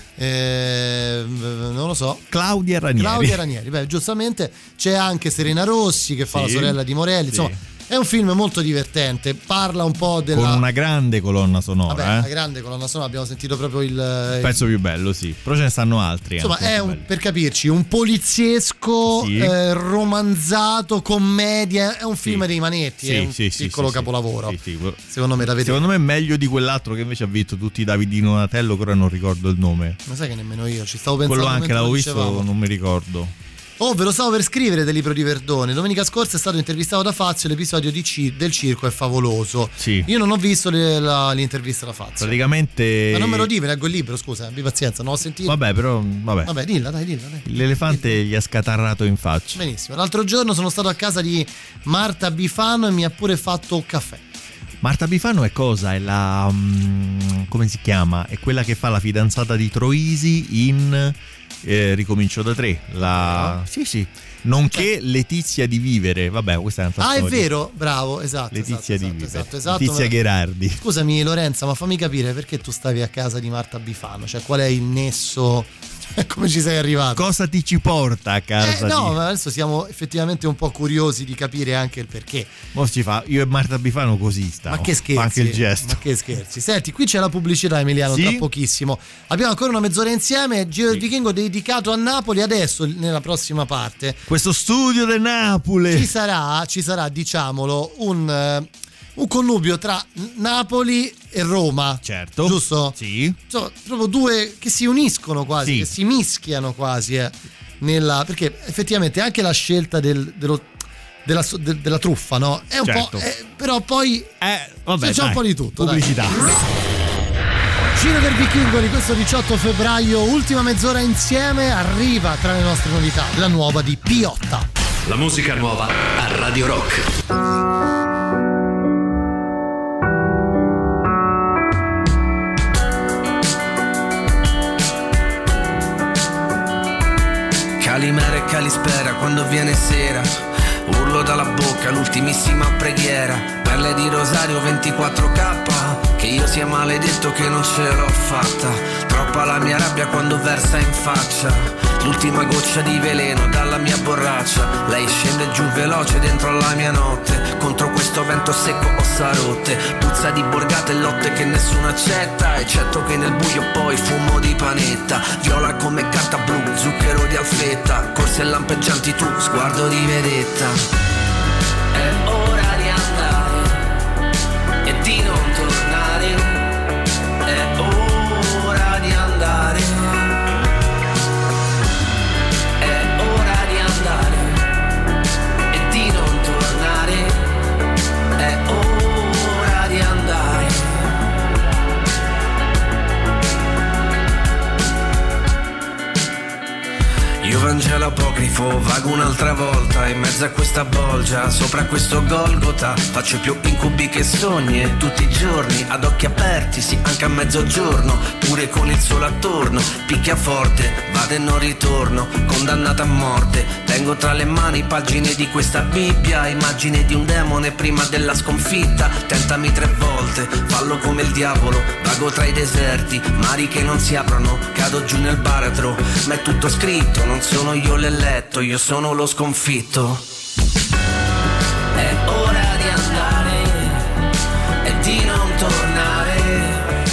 Non lo so. Claudia Ranieri. Beh, giustamente c'è anche Serena Rossi che fa sì. la sorella di Morelli. Sì. Insomma. È un film molto divertente, parla un po' della... Con una grande colonna sonora. Vabbè, una grande colonna sonora, abbiamo sentito proprio il pezzo più bello, sì. Però ce ne stanno altri. Insomma, è un, per capirci, un poliziesco, sì. Romanzato, commedia. È un film sì. dei Manetti, sì, è un piccolo capolavoro. Sì. Secondo me l'avete... Secondo me è meglio di quell'altro che invece ha vinto tutti i David di Donatello, che ora non ricordo il nome. Ma sai che nemmeno io, ci stavo pensando. Quello anche l'avevo visto, non mi ricordo. Oh, ve lo stavo per scrivere del libro di Verdone. Domenica scorsa è stato intervistato da Fazio. L'episodio del circo è favoloso. Sì. Io non ho visto l'intervista da Fazio. Praticamente. Ma non me lo dico, leggo il libro, scusa, abbi pazienza, non ho sentito. Vabbè. Vabbè, dilla. L'elefante gli ha scatarrato in faccia. Benissimo. L'altro giorno sono stato a casa di Marta Bifano e mi ha pure fatto un caffè. Marta Bifano è cosa? È la. Come si chiama? È quella che fa la fidanzata di Troisi in Ricomincio da tre. Sì. Nonché Letizia di Vivere. Vabbè, questa è un'altra storia. Ah, è vero? Bravo, esatto. Letizia di Vivere. Esatto. Letizia Gherardi. Scusami, Lorenza, ma fammi capire perché tu stavi a casa di Marta Bifano? Cioè, qual è il nesso? Come ci sei arrivato? Cosa ti porta a casa? Ma adesso siamo effettivamente un po' curiosi di capire anche il perché. Mo ci fa io e Marta Bifano così stiamo. Ma che scherzi? Fa anche il gesto. Ma che scherzi? Senti, qui c'è la pubblicità, Emiliano, tra pochissimo. Abbiamo ancora una mezz'ora insieme. Giro del Vichingo dedicato a Napoli. Adesso, nella prossima parte, questo studio del Napoli. Ci sarà, diciamolo, un connubio tra Napoli e Roma, certo, giusto? Sì. Insomma, proprio due che si uniscono quasi, che si mischiano quasi perché effettivamente anche la scelta della truffa, no? È un po', però poi vabbè, c'è un po' di tutto. Pubblicità. Dai. Giro del Vichingo di questo 18 febbraio, ultima mezz'ora insieme, arriva tra le nostre novità la nuova di Piotta. La musica nuova a Radio Rock. Calimera e Calispera, quando viene sera, urlo dalla bocca l'ultimissima preghiera. Perle di rosario 24K, che io sia maledetto che non ce l'ho fatta. Troppa la mia rabbia quando versa in faccia l'ultima goccia di veleno dalla mia borraccia. Lei scende giù veloce dentro alla mia notte, contro questo vento secco ossa rotte. Puzza di borgate e lotte che nessuno accetta, eccetto che nel buio poi fumo di panetta. Viola come carta blu, zucchero di alfetta, corse lampeggianti tu, sguardo di vedetta. È ora di andare e di non tornare. È ora di andare. È ora di andare. Io Vangelo apocrifo vago un'altra volta in mezzo a questa bolgia, sopra questo Golgota. Faccio più incubi che sogni tutti i giorni, ad occhi aperti, sì anche a mezzogiorno, pure con il sole attorno. Picchia forte, vado e non ritorno, condannata a morte. Tengo tra le mani pagine di questa Bibbia, immagine di un demone prima della sconfitta. Tentami 3 volte, fallo come il diavolo, vago tra i deserti, mari che non si aprono, cado giù nel baratro, ma è tutto scritto, non sono io l'eletto, io sono lo sconfitto. È ora di andare e di non tornare,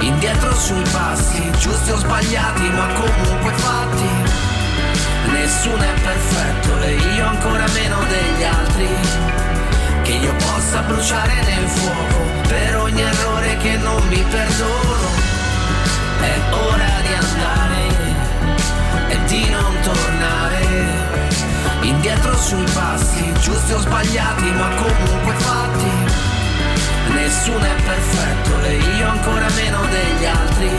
indietro sui passi, giusti o sbagliati, ma comunque fatti. bruciare nel fuoco per ogni errore che non mi perdono. È ora di andare e di non tornare indietro sui passi, giusti o sbagliati ma comunque fatti. Nessuno è perfetto e io ancora meno degli altri,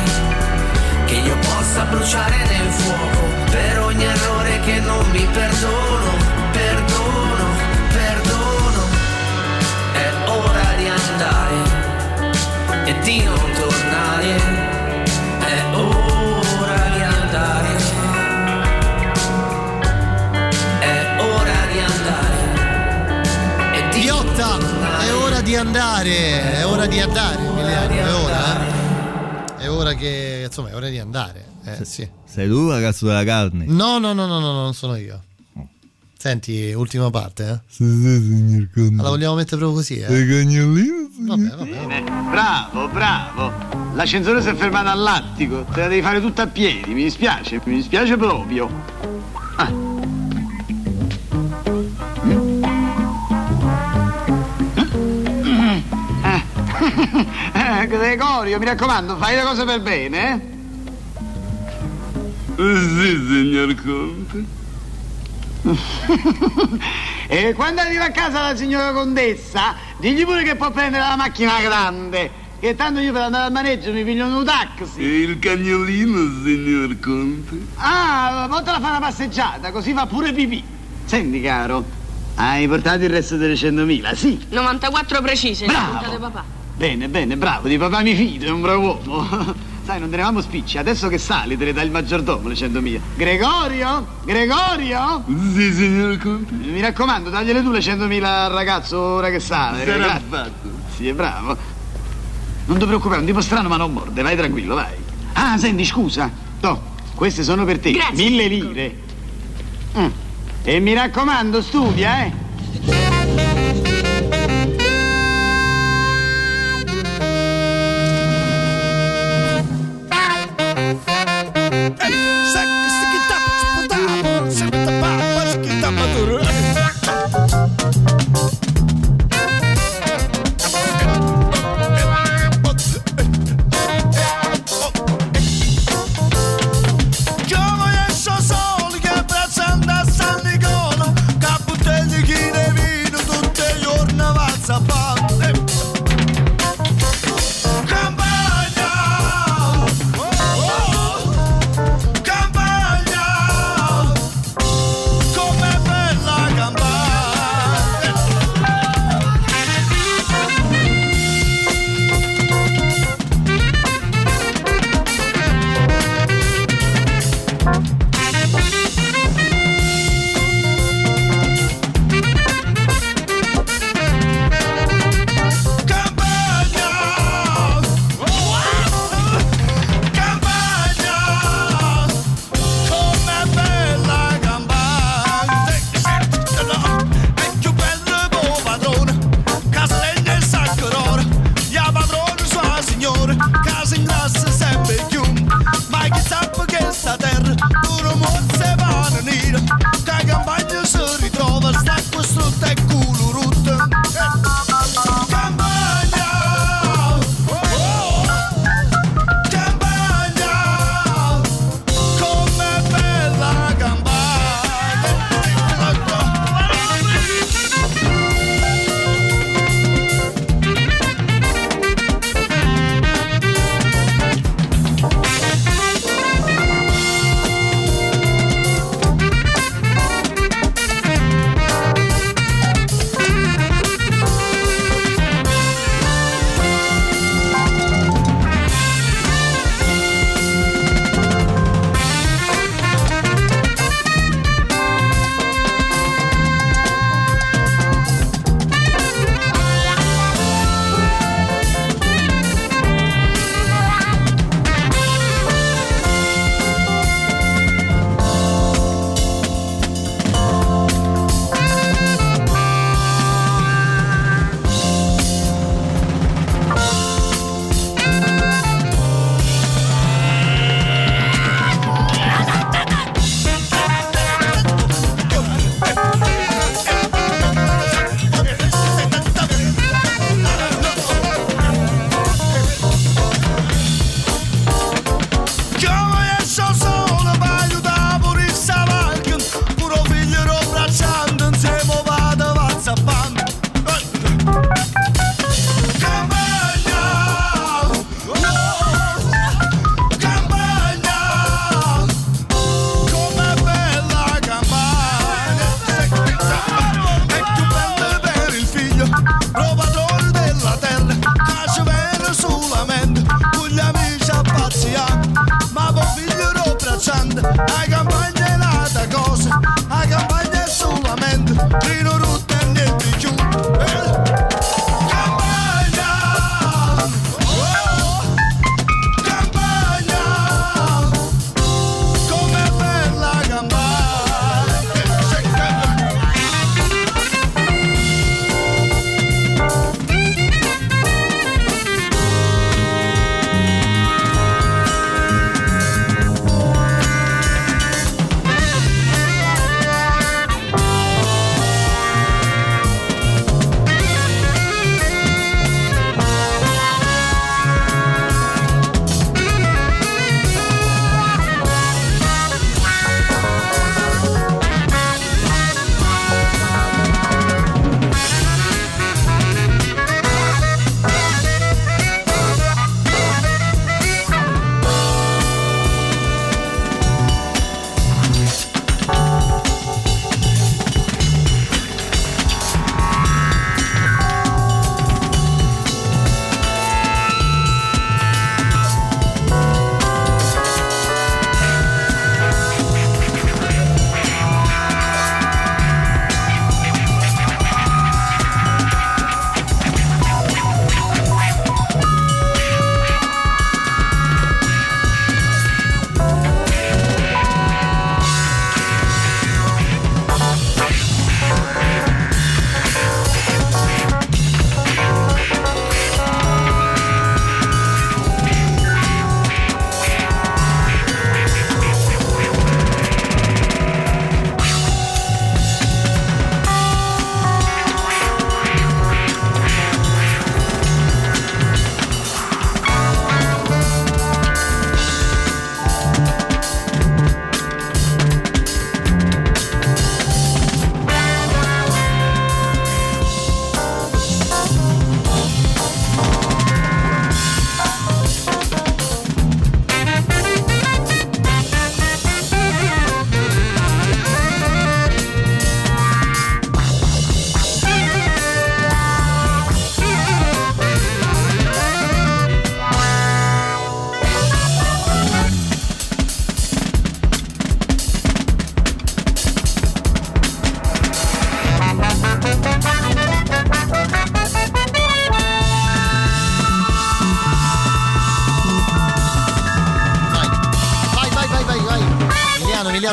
che io possa bruciare nel fuoco per ogni errore che non mi perdono, perdono, perdono. È ora di andare e di non tornare, è ora di andare. È ora di andare, è ora di andare, Emiliano, è ora. È ora che, insomma, è ora di andare. Sì. Sei tu, ragazzo della carne? No, non sono io. Senti, ultima parte, eh? Sì, signor. La vogliamo mettere proprio così, eh? Vabbè. Bravo. L'ascensore si è fermato all'attico, te la devi fare tutta a piedi, mi dispiace proprio. Gregorio, mi raccomando, fai le cose per bene, eh? Sì, signor Conte. E quando arriva a casa la signora Condessa, digli pure che può prendere la macchina grande, che tanto io per andare al maneggio mi piglio un taxi. E il cagnolino, signor Conte? Portala a fare una passeggiata, così fa pure pipì. Senti, caro, hai portato il resto delle 100.000, sì? 94 precise, bravo, papà. Bene, bravo, di papà mi fido, è un bravo uomo. Sai, non tenevamo spicci, adesso che sali te le dà il maggiordomo le 100.000. Gregorio? Sì, signor Conte. Mi raccomando, tagliele tu le 100.000 al ragazzo ora che sale. Sarà fatto. Sì, è bravo. Non ti preoccupare, è un tipo strano ma non morde, vai tranquillo, vai. Senti, scusa. No, queste sono per te. Grazie. 1.000 lire. E mi raccomando, studia, eh. Yo voy a esos sol que abrazan a San Nicolás, caputel de la campagna è l'altra cosa, la campagna è solamente Trino Rutte e niente più. Campagna, oh, campagna, com'è bella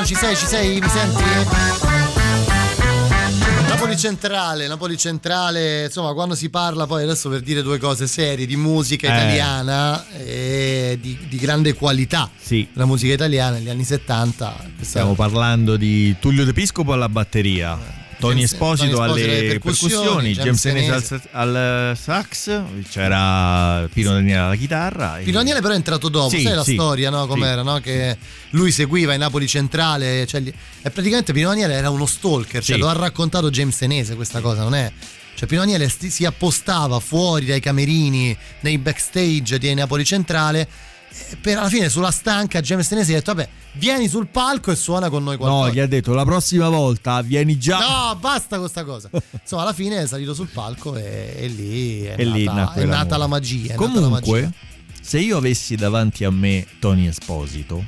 Ci sei, mi senti? Napoli centrale, insomma, quando si parla poi adesso per dire due cose serie di musica italiana e di grande qualità. Sì. La musica italiana negli anni 70. Stiamo parlando di Tullio De Piscopo alla batteria. Tony Esposito alle percussioni, James Senese al sax, c'era Pino Daniele alla chitarra. Pino Daniele però è entrato dopo, sì, sai la storia, no? Com'era, no? Che lui seguiva in Napoli centrale, cioè, e praticamente Pino Daniele era uno stalker, cioè, lo ha raccontato James Senese questa cosa, non è? Cioè Pino Daniele si appostava fuori dai camerini, nei backstage di Napoli centrale. Per alla fine sulla stanca James Senese ha detto vabbè vieni sul palco e suona con noi qualcosa. No, gli ha detto la prossima volta vieni già. No, basta con sta cosa. Insomma alla fine è salito sul palco e lì è nata la magia. Comunque la magia. Se io avessi davanti a me Tony Esposito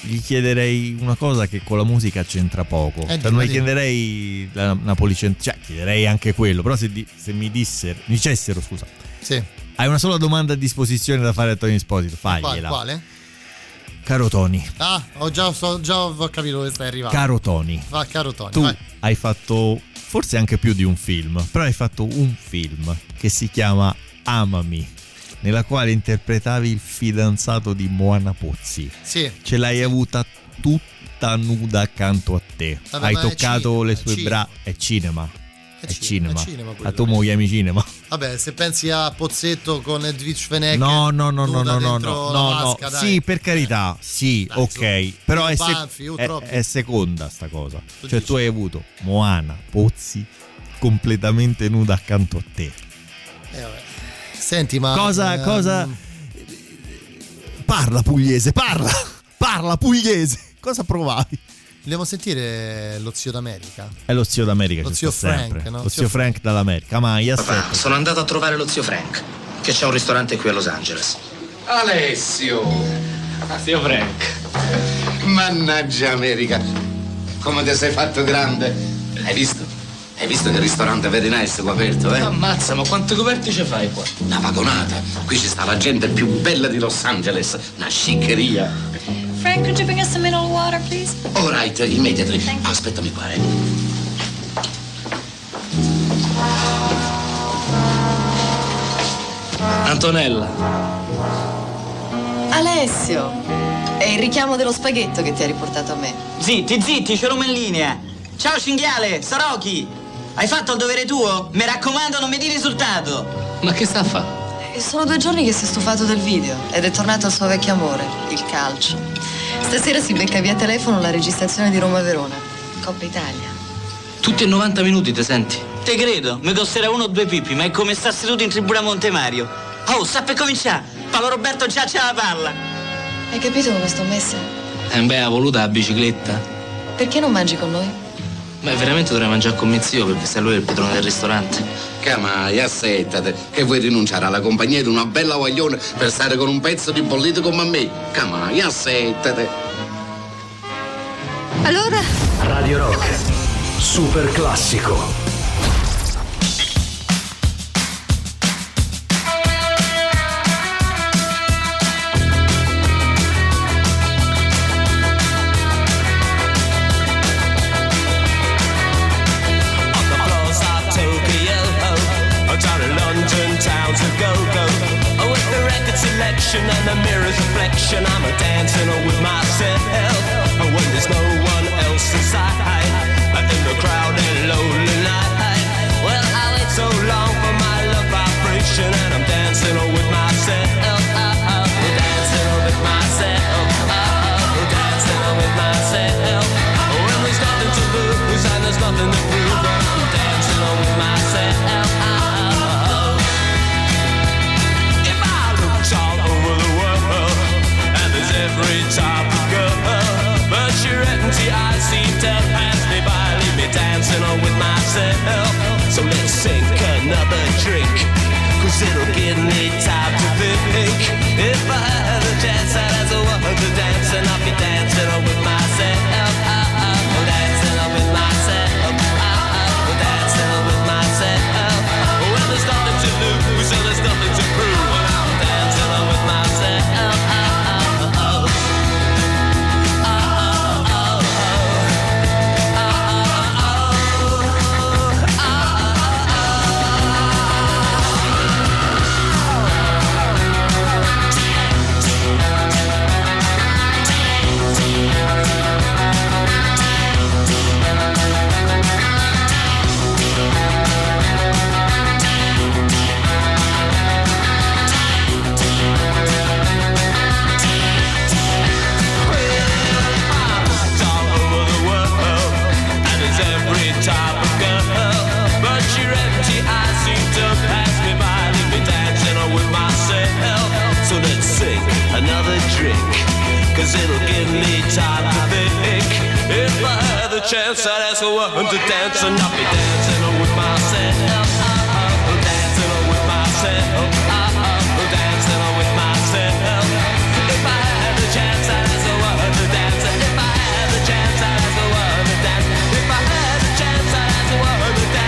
gli chiederei una cosa che con la musica c'entra poco, cioè non gli chiederei la Napoli centrale, cioè chiederei anche quello, però se mi dicessero scusa sì, hai una sola domanda a disposizione da fare a Tony Esposito, fagliela. Quale? Caro Tony. Ah, ho già ho capito dove stai arrivando. Caro Tony. Va, caro Tony. Tu vai. Hai fatto forse anche più di un film, però hai fatto un film che si chiama Amami, nella quale interpretavi il fidanzato di Moana Pozzi. Sì. Ce l'hai avuta tutta nuda accanto a te. Vabbè, hai toccato le sue braccia. È cinema. È cinema. A tu mo chiami cinema. Vabbè, se pensi a Pozzetto con Edwidge Fenech. No. Vasca, sì, per carità, sì, dai, ok. Però è seconda sta cosa. Cioè, tu hai avuto Moana Pozzi completamente nuda accanto a te. Vabbè. Senti, ma cosa? Parla pugliese, parla pugliese. Cosa provavi? Dobbiamo sentire lo zio d'America. È lo zio d'America, lo zio Frank, no? Lo zio Frank dall'America. Ma io papà, sono andato a trovare lo zio Frank, che c'è un ristorante qui a Los Angeles. Alessio, zio Frank, Mannaggia America, come ti sei fatto grande. Hai visto? Hai visto che il ristorante vedi nice qua aperto, eh? Ammazza, ma quante coperte ci fai qua? Una vagonata. Qui ci sta la gente più bella di Los Angeles. Una sciccheria. Frank, could you bring us some mineral water, please? All right, immediately. Aspettami qua, eh. Antonella. Alessio, è il richiamo dello spaghetto che ti ha riportato a me. Zitti, zitti, c'è Roma in linea. Ciao cinghiale, Sarochi. Hai fatto il dovere tuo? Mi raccomando, non mi di risultato. Ma che sta a fare? Sono 2 giorni che si è stufato del video ed è tornato al suo vecchio amore, il calcio. Stasera si becca via telefono la registrazione di Roma-Verona, Coppa Italia. Tutti e 90 minuti, te senti? Te credo, mi costerà 1 o 2 pipi, ma è come sta seduto in tribuna Montemario. Oh, sta per cominciare. Paolo Roberto già c'ha la palla. Hai capito come sto messa? Beh, ha voluto la bicicletta. Perché non mangi con noi? Beh, veramente dovrei mangiare con mio zio, perché se lui è il padrone del ristorante. Camai, assettate, che vuoi rinunciare alla compagnia di una bella guaglione per stare con un pezzo di bollito come me. Camai, assettate. Allora? Radio Rock, super classico. And the mirror's reflection, I'm a dancing all with myself. But when there's no one else inside, in the crowded lonely night, well, I wait so long for my love vibration, and I'm dancing all with myself. Dancing all with myself. Dancing all with myself. When there's nothing to lose and there's nothing to prove, I'm dancing all with myself. Every time we go, but your empty eyes seem to pass me by, leave me dancing on with myself. So let's sink another drink, cause it'll give me time to think. If I had a chance, I'd have a woman to dance, and I'll be dancing on with myself. Dancing on with myself. Dancing on with myself. When there's nothing to lose, and there's nothing to prove, when I'm dancing on with myself. Another drink, cause it'll give me time to think. If I had the chance, I'd ask a woman to dance, and I'll be dancing with myself. Dancing with myself. Dancing with myself. If I had the chance, I'd ask a woman to dance. If I had the chance, I'd ask a woman to dance. If I had the chance, I'd ask a woman to dance.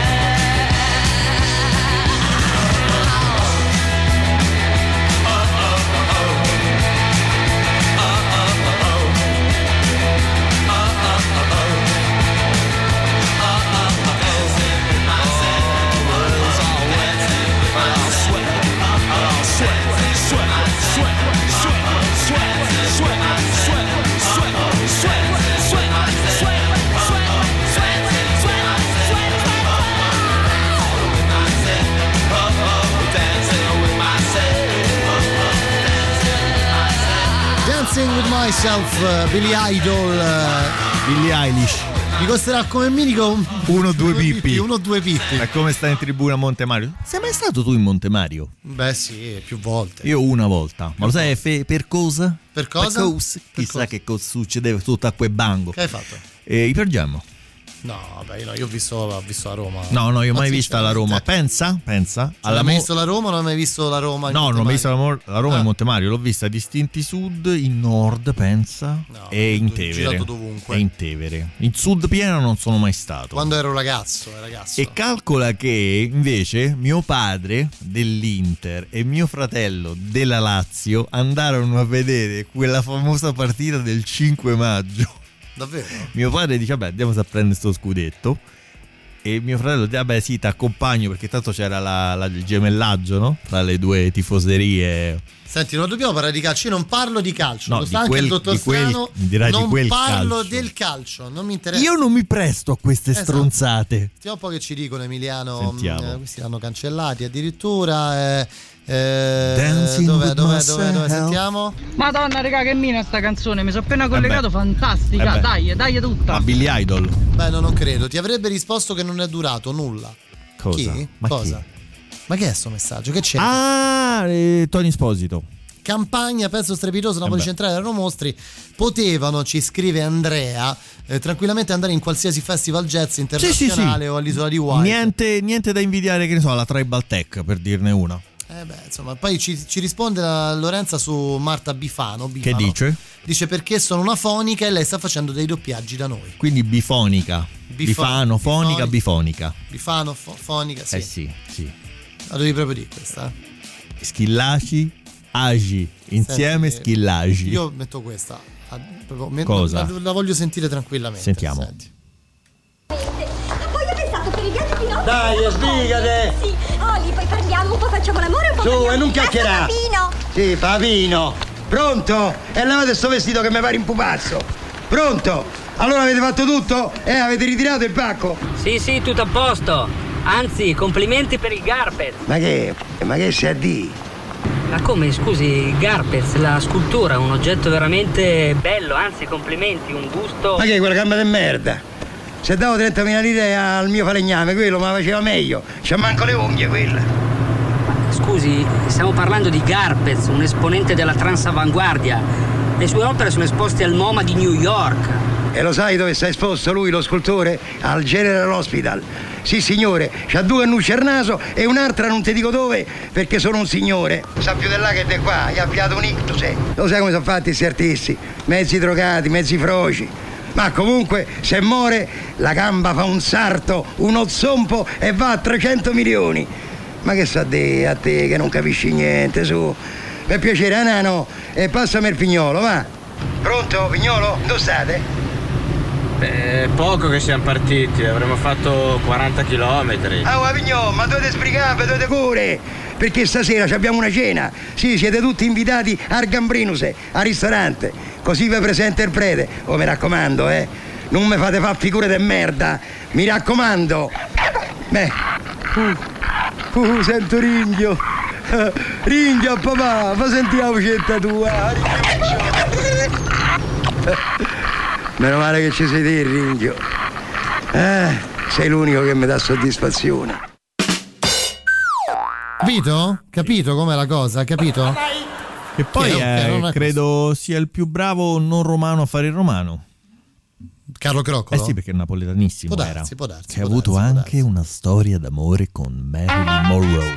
Dancing with myself, Billy Idol, Billie Eilish. Mi costerà come minico 1 o 2 pippi. 1 o 2 pippi. Ma come stai in tribuna a Montemario? Sei mai stato tu in Montemario? Beh sì, più volte. Io una volta. Ma lo sai per cosa? Per cosa? Per cosa? Chissà che cosa succedeva sotto a quel banco. Che hai fatto? I Pearl Jam. No, beh, no, io ho visto la Roma. No, io ho mai vista la Roma. Pensa. L'hai mai visto la Roma o non hai mai visto la Roma? No, non ho mai visto la Roma in Montemario. L'ho vista a distinti sud, in nord, pensa. No, e in Tevere. Ho girato dovunque. E in Tevere. In sud pieno non sono mai stato. Quando ero ragazzo. E calcola che invece mio padre dell'Inter e mio fratello della Lazio andarono a vedere quella famosa partita del 5 maggio. Davvero? Mio padre dice vabbè, andiamo a prendere sto scudetto, e mio fratello dice vabbè sì, ti accompagno, perché tanto c'era il gemellaggio, no? Tra le due tifoserie. Senti, non dobbiamo parlare di calcio, io non parlo di calcio, no, lo sa anche il dottor Strano, non parlo calcio. Del calcio, non mi interessa. Io non mi presto a queste stronzate. Stiamo un po' che ci dicono, Emiliano, questi l'hanno cancellati addirittura. Dove sentiamo? Madonna raga, che mina sta canzone, mi sono appena collegato, fantastica. Dai tutta. Ma Billy Idol? Beh, non credo, ti avrebbe risposto che non è durato nulla. Cosa? Chi? Ma cosa? Chi? Ma che è sto messaggio? Che c'è? Tony Esposito. Campagna, pezzo strepitoso, Napoli centrale, erano mostri. Potevano, ci scrive Andrea, tranquillamente andare in qualsiasi festival jazz internazionale, sì. O all'isola di White. Niente da invidiare, che ne so, alla Tribal Tech, per dirne una. Insomma, poi ci risponde la Lorenza su Marta Bifano. Che dice? Dice perché sono una fonica e lei sta facendo dei doppiaggi da noi. Quindi bifonica. Bifano, fonica, bifonica. Bifano, fonica, sì. Sì. La devi proprio dire questa. Schillaci, agi. Insieme. Senti, schillaci. Io metto questa. Cosa? La voglio sentire tranquillamente. Sentiamo. Poi avete stato per i viaggi di notte? Dai, sbrigate! Sì, Oli, poi parliamo, un po' facciamo l'amore, un po' e non chiacchierà! Sì, Papino! Pronto? E levate sto vestito che mi pare un pupazzo! Pronto? Allora avete fatto tutto? Avete ritirato il pacco? Sì, tutto a posto! Anzi, complimenti per il Garpet! Ma che c'è a dire? Ma come, scusi, Garpez, la scultura, un oggetto veramente bello, anzi complimenti, un gusto... Ma che quella gamba di merda? Se davo 30.000 lire al mio falegname, quello me la faceva meglio, c'ha manco le unghie quella. Ma scusi, stiamo parlando di Garpez, un esponente della transavanguardia, le sue opere sono esposte al MoMA di New York. E lo sai dove sta esposto lui, lo scultore? Al General Hospital. Sì signore, c'ha due annusci al naso e un'altra non ti dico dove, perché sono un signore. Sa più di là che di qua, gli ha piato un ictus. Lo sai come sono fatti questi artisti? Mezzi drogati, mezzi froci. Ma comunque, se muore, la gamba fa un sarto, uno zompo e va a 300 milioni. Ma che sa di a te che non capisci niente, su? Per piacere, Anano, e passami il Pignolo, va. Pronto, Pignolo? Dove state? È poco che siamo partiti, avremmo fatto 40 chilometri. Ah, Pignolo, ma dovete sbrigare, dovete correre, perché stasera abbiamo una cena. Sì, siete tutti invitati al Gambrinuse, al ristorante. Così vi presenta il prete. Oh, mi raccomando, non mi fate fare figure di merda. Mi raccomando. Sento ringhio. Ringhio, papà, fa sentire la vocetta tua. Meno male che ci sei te, Ringhio. Sei l'unico che mi dà soddisfazione. Capito? Capito com'è la cosa? Capito? Che poi credo sia il più bravo non romano a fare il romano. Carlo Crocolo? Eh sì, perché è napoletanissimo. Può darsi, che ha avuto anche una storia d'amore con Marilyn Monroe.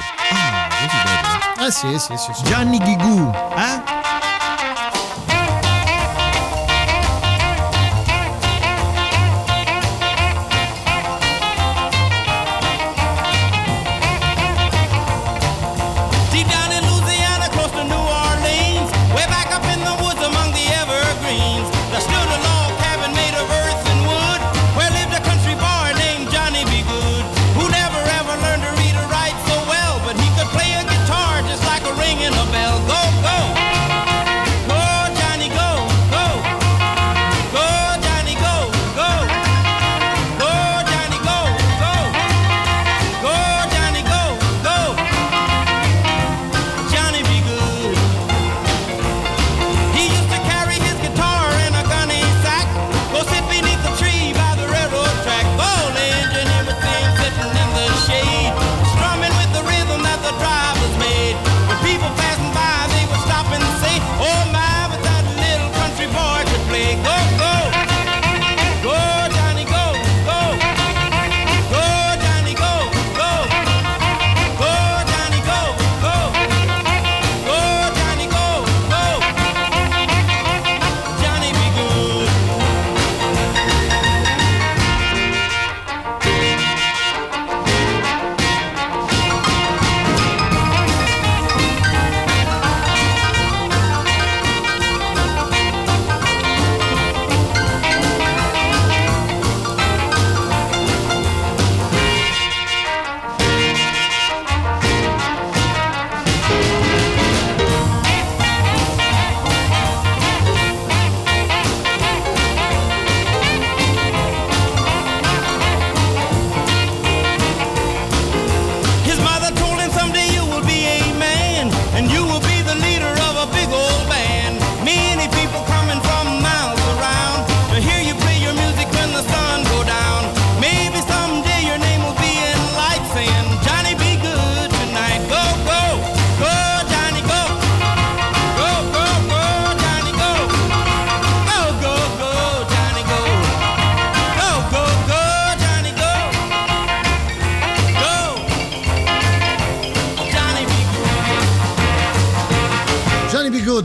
Sì. Gianni Ghigù, go!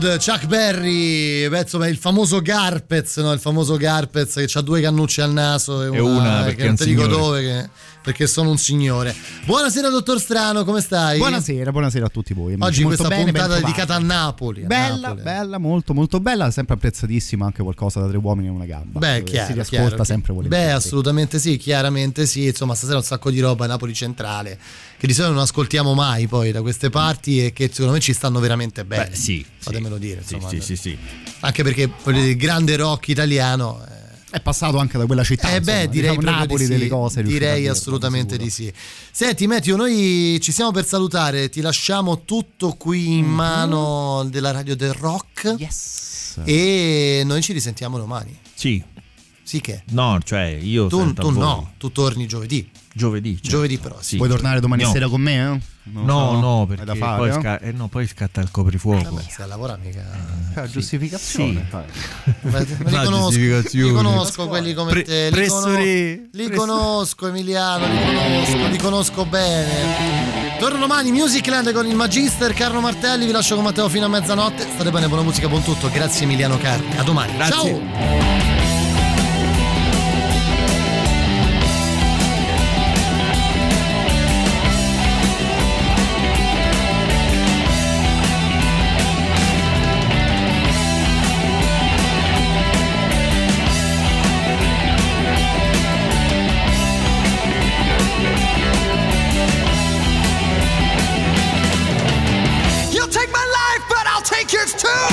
Road, Chuck Berry, beh, insomma, il famoso Garpez, no? Il famoso Garpez che ha due cannucce al naso e una perché che non ti dico dove, perché sono un signore. Buonasera dottor Strano, come stai? Buonasera a tutti voi. Oggi molto questa bene, puntata dedicata a Napoli. Bella, molto molto bella, sempre apprezzatissima anche qualcosa da tre uomini e una gamba. Beh, chiaro, si riascolta chiaro, sempre volentieri. Beh, assolutamente sì, chiaramente sì, insomma stasera un sacco di roba a Napoli centrale che di solito non ascoltiamo mai poi da queste parti e che secondo me ci stanno veramente bene. Beh, sì, fatemelo dire, insomma. Sì. Anche perché il grande rock italiano è passato anche da quella città, beh, direi diciamo, Napoli di sì, delle cose direi assolutamente di sì. Senti Matteo, noi ci stiamo per salutare, ti lasciamo tutto qui in mano della radio del rock, yes, e noi ci risentiamo domani. Sì che? No, cioè io tu no, tu torni giovedì, certo. Giovedì prossimo sì. Puoi tornare domani sera con me? No, perché da fare, poi, poi scatta il coprifuoco. Vabbè, stai a lavorare mica. Giustificazione. Sì. Li conosco quelli come te. Li conosco Emiliano, li conosco bene. Torno domani Musicland con il Magister Carlo Martelli, vi lascio con Matteo fino a mezzanotte. State bene, buona musica, buon tutto. Grazie Emiliano Carli. A domani. Grazie. Ciao.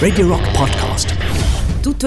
Radio Rock Podcast. Tutto